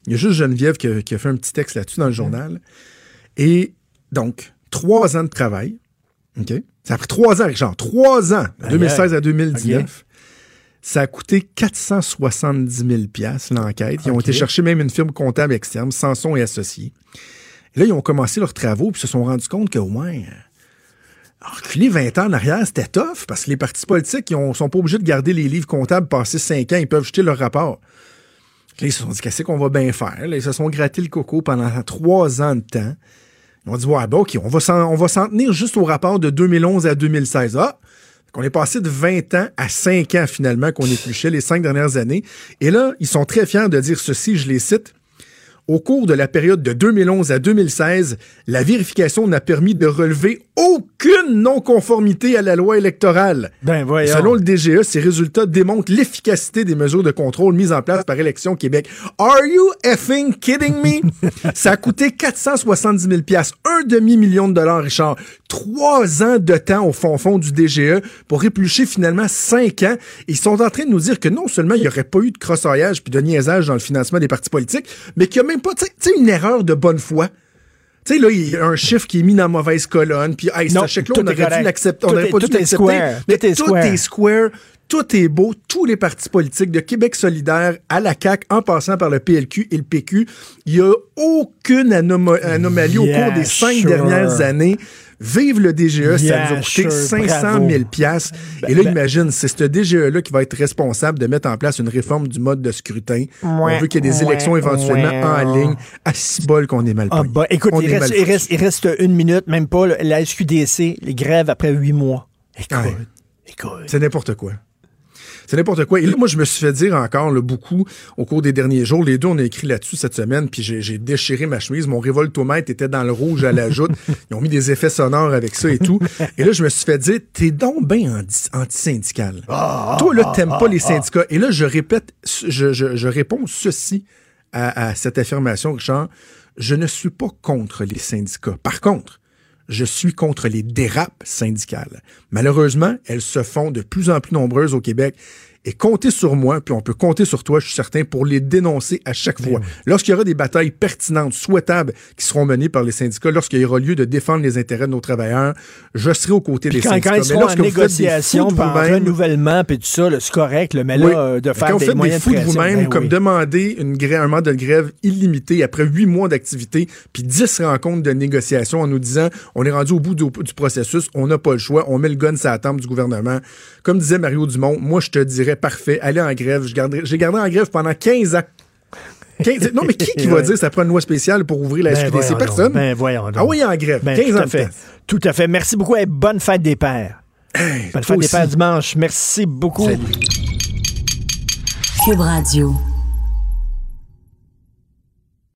Il y a juste Geneviève qui a fait un petit texte là-dessus dans le journal. Et donc, 3 ans de travail, OK? Ça a pris 3 ans, Richard. 3 ans, de 2016 à 2019. Okay. Ça a coûté 470 000 $ l'enquête. Ils ont été chercher même une firme comptable externe, Sanson et Associés. Et là, ils ont commencé leurs travaux puis se sont rendus compte qu'au moins, reculer 20 ans en arrière, c'était tough parce que les partis politiques, ils sont pas obligés de garder les livres comptables passés 5 ans. Ils peuvent jeter leur rapport. Là, ils se sont dit, qu'est-ce qu'on va bien faire? Là, ils se sont grattés le coco pendant 3 ans de temps. On dit, ouais, ben OK, on va s'en tenir juste au rapport de 2011 à 2016. Ah, qu'on est passé de 20 ans à 5 ans, finalement, qu'on épluchait les 5 dernières années. Et là, ils sont très fiers de dire ceci, je les cite. « Au cours de la période de 2011 à 2016, la vérification n'a permis de relever aucune non-conformité à la loi électorale. Ben voyons. Selon le DGE, ces résultats démontrent l'efficacité des mesures de contrôle mises en place par Élection Québec. » Are you effing kidding me? Ça a coûté 470 000 $, $250 000, Richard. 3 ans de temps au fond du DGE pour éplucher finalement 5 ans. Ils sont en train de nous dire que non seulement il n'y aurait pas eu de crossoyage puis de niaisage dans le financement des partis politiques, mais qu'il n'y a même pas, tu sais, une erreur de bonne foi. Tu sais, là, il y a un chiffre qui est mis dans la mauvaise colonne, puis hey, ce chèque-là, on aurait dû l'accepter. On n'aurait pas dû l'accepter. Tout est square. Tout est beau. Tous les partis politiques, de Québec solidaire à la CAQ, en passant par le PLQ et le PQ, il n'y a aucune anomalie au cours des 5 dernières années. Vive le DGE, ça nous a coûté 500 000 $. Et là, imagine, c'est ce DGE-là qui va être responsable de mettre en place une réforme du mode de scrutin. On veut qu'il y ait des élections éventuellement en ligne. À cibole qu'on est mal payé. Ah bah, écoute, il reste 1 minute, même pas, là, la SQDC, les grèves après 8 mois. Écoute. C'est n'importe quoi. Et là, moi, je me suis fait dire encore là, beaucoup au cours des derniers jours. Les deux, on a écrit là-dessus cette semaine, puis j'ai déchiré ma chemise. Mon révoltomètre était dans le rouge à la joute. Ils ont mis des effets sonores avec ça et tout. Et là, je me suis fait dire, t'es donc bien anti-syndical. Toi, là, t'aimes pas les syndicats. Et là, je répète, je réponds ceci à cette affirmation, Richard. Je ne suis pas contre les syndicats. Par contre, je suis contre les dérapes syndicales. Malheureusement, elles se font de plus en plus nombreuses au Québec. Et comptez sur moi, puis on peut compter sur toi, je suis certain, pour les dénoncer à chaque fois. Lorsqu'il y aura des batailles pertinentes, souhaitables, qui seront menées par les syndicats, lorsqu'il y aura lieu de défendre les intérêts de nos travailleurs, je serai aux côtés des syndicats. Quand ils sont en négociation, par renouvellement, puis tout ça, c'est correct, mais là, de faire des moyens de pression. Quand on fait des fous de vous-même, comme demander un mandat de grève illimité après 8 mois d'activité, puis 10 rencontres de négociation en nous disant, on est rendu au bout du processus, on n'a pas le choix, on met le gun sur la tempe du gouvernement. Comme disait Mario Dumont, moi, je te dirais, parfait, aller en grève. J'ai gardé en grève pendant 15 ans. Non, mais qui va dire que ça prend une loi spéciale pour ouvrir la SQDC? Personne. Ben voyons donc. Ah oui, en grève. Ben, 15 ans de temps. Tout à fait. Merci beaucoup et bonne fête des pères. Hey, bonne fête des pères dimanche. Merci beaucoup. Salut. Cube Radio.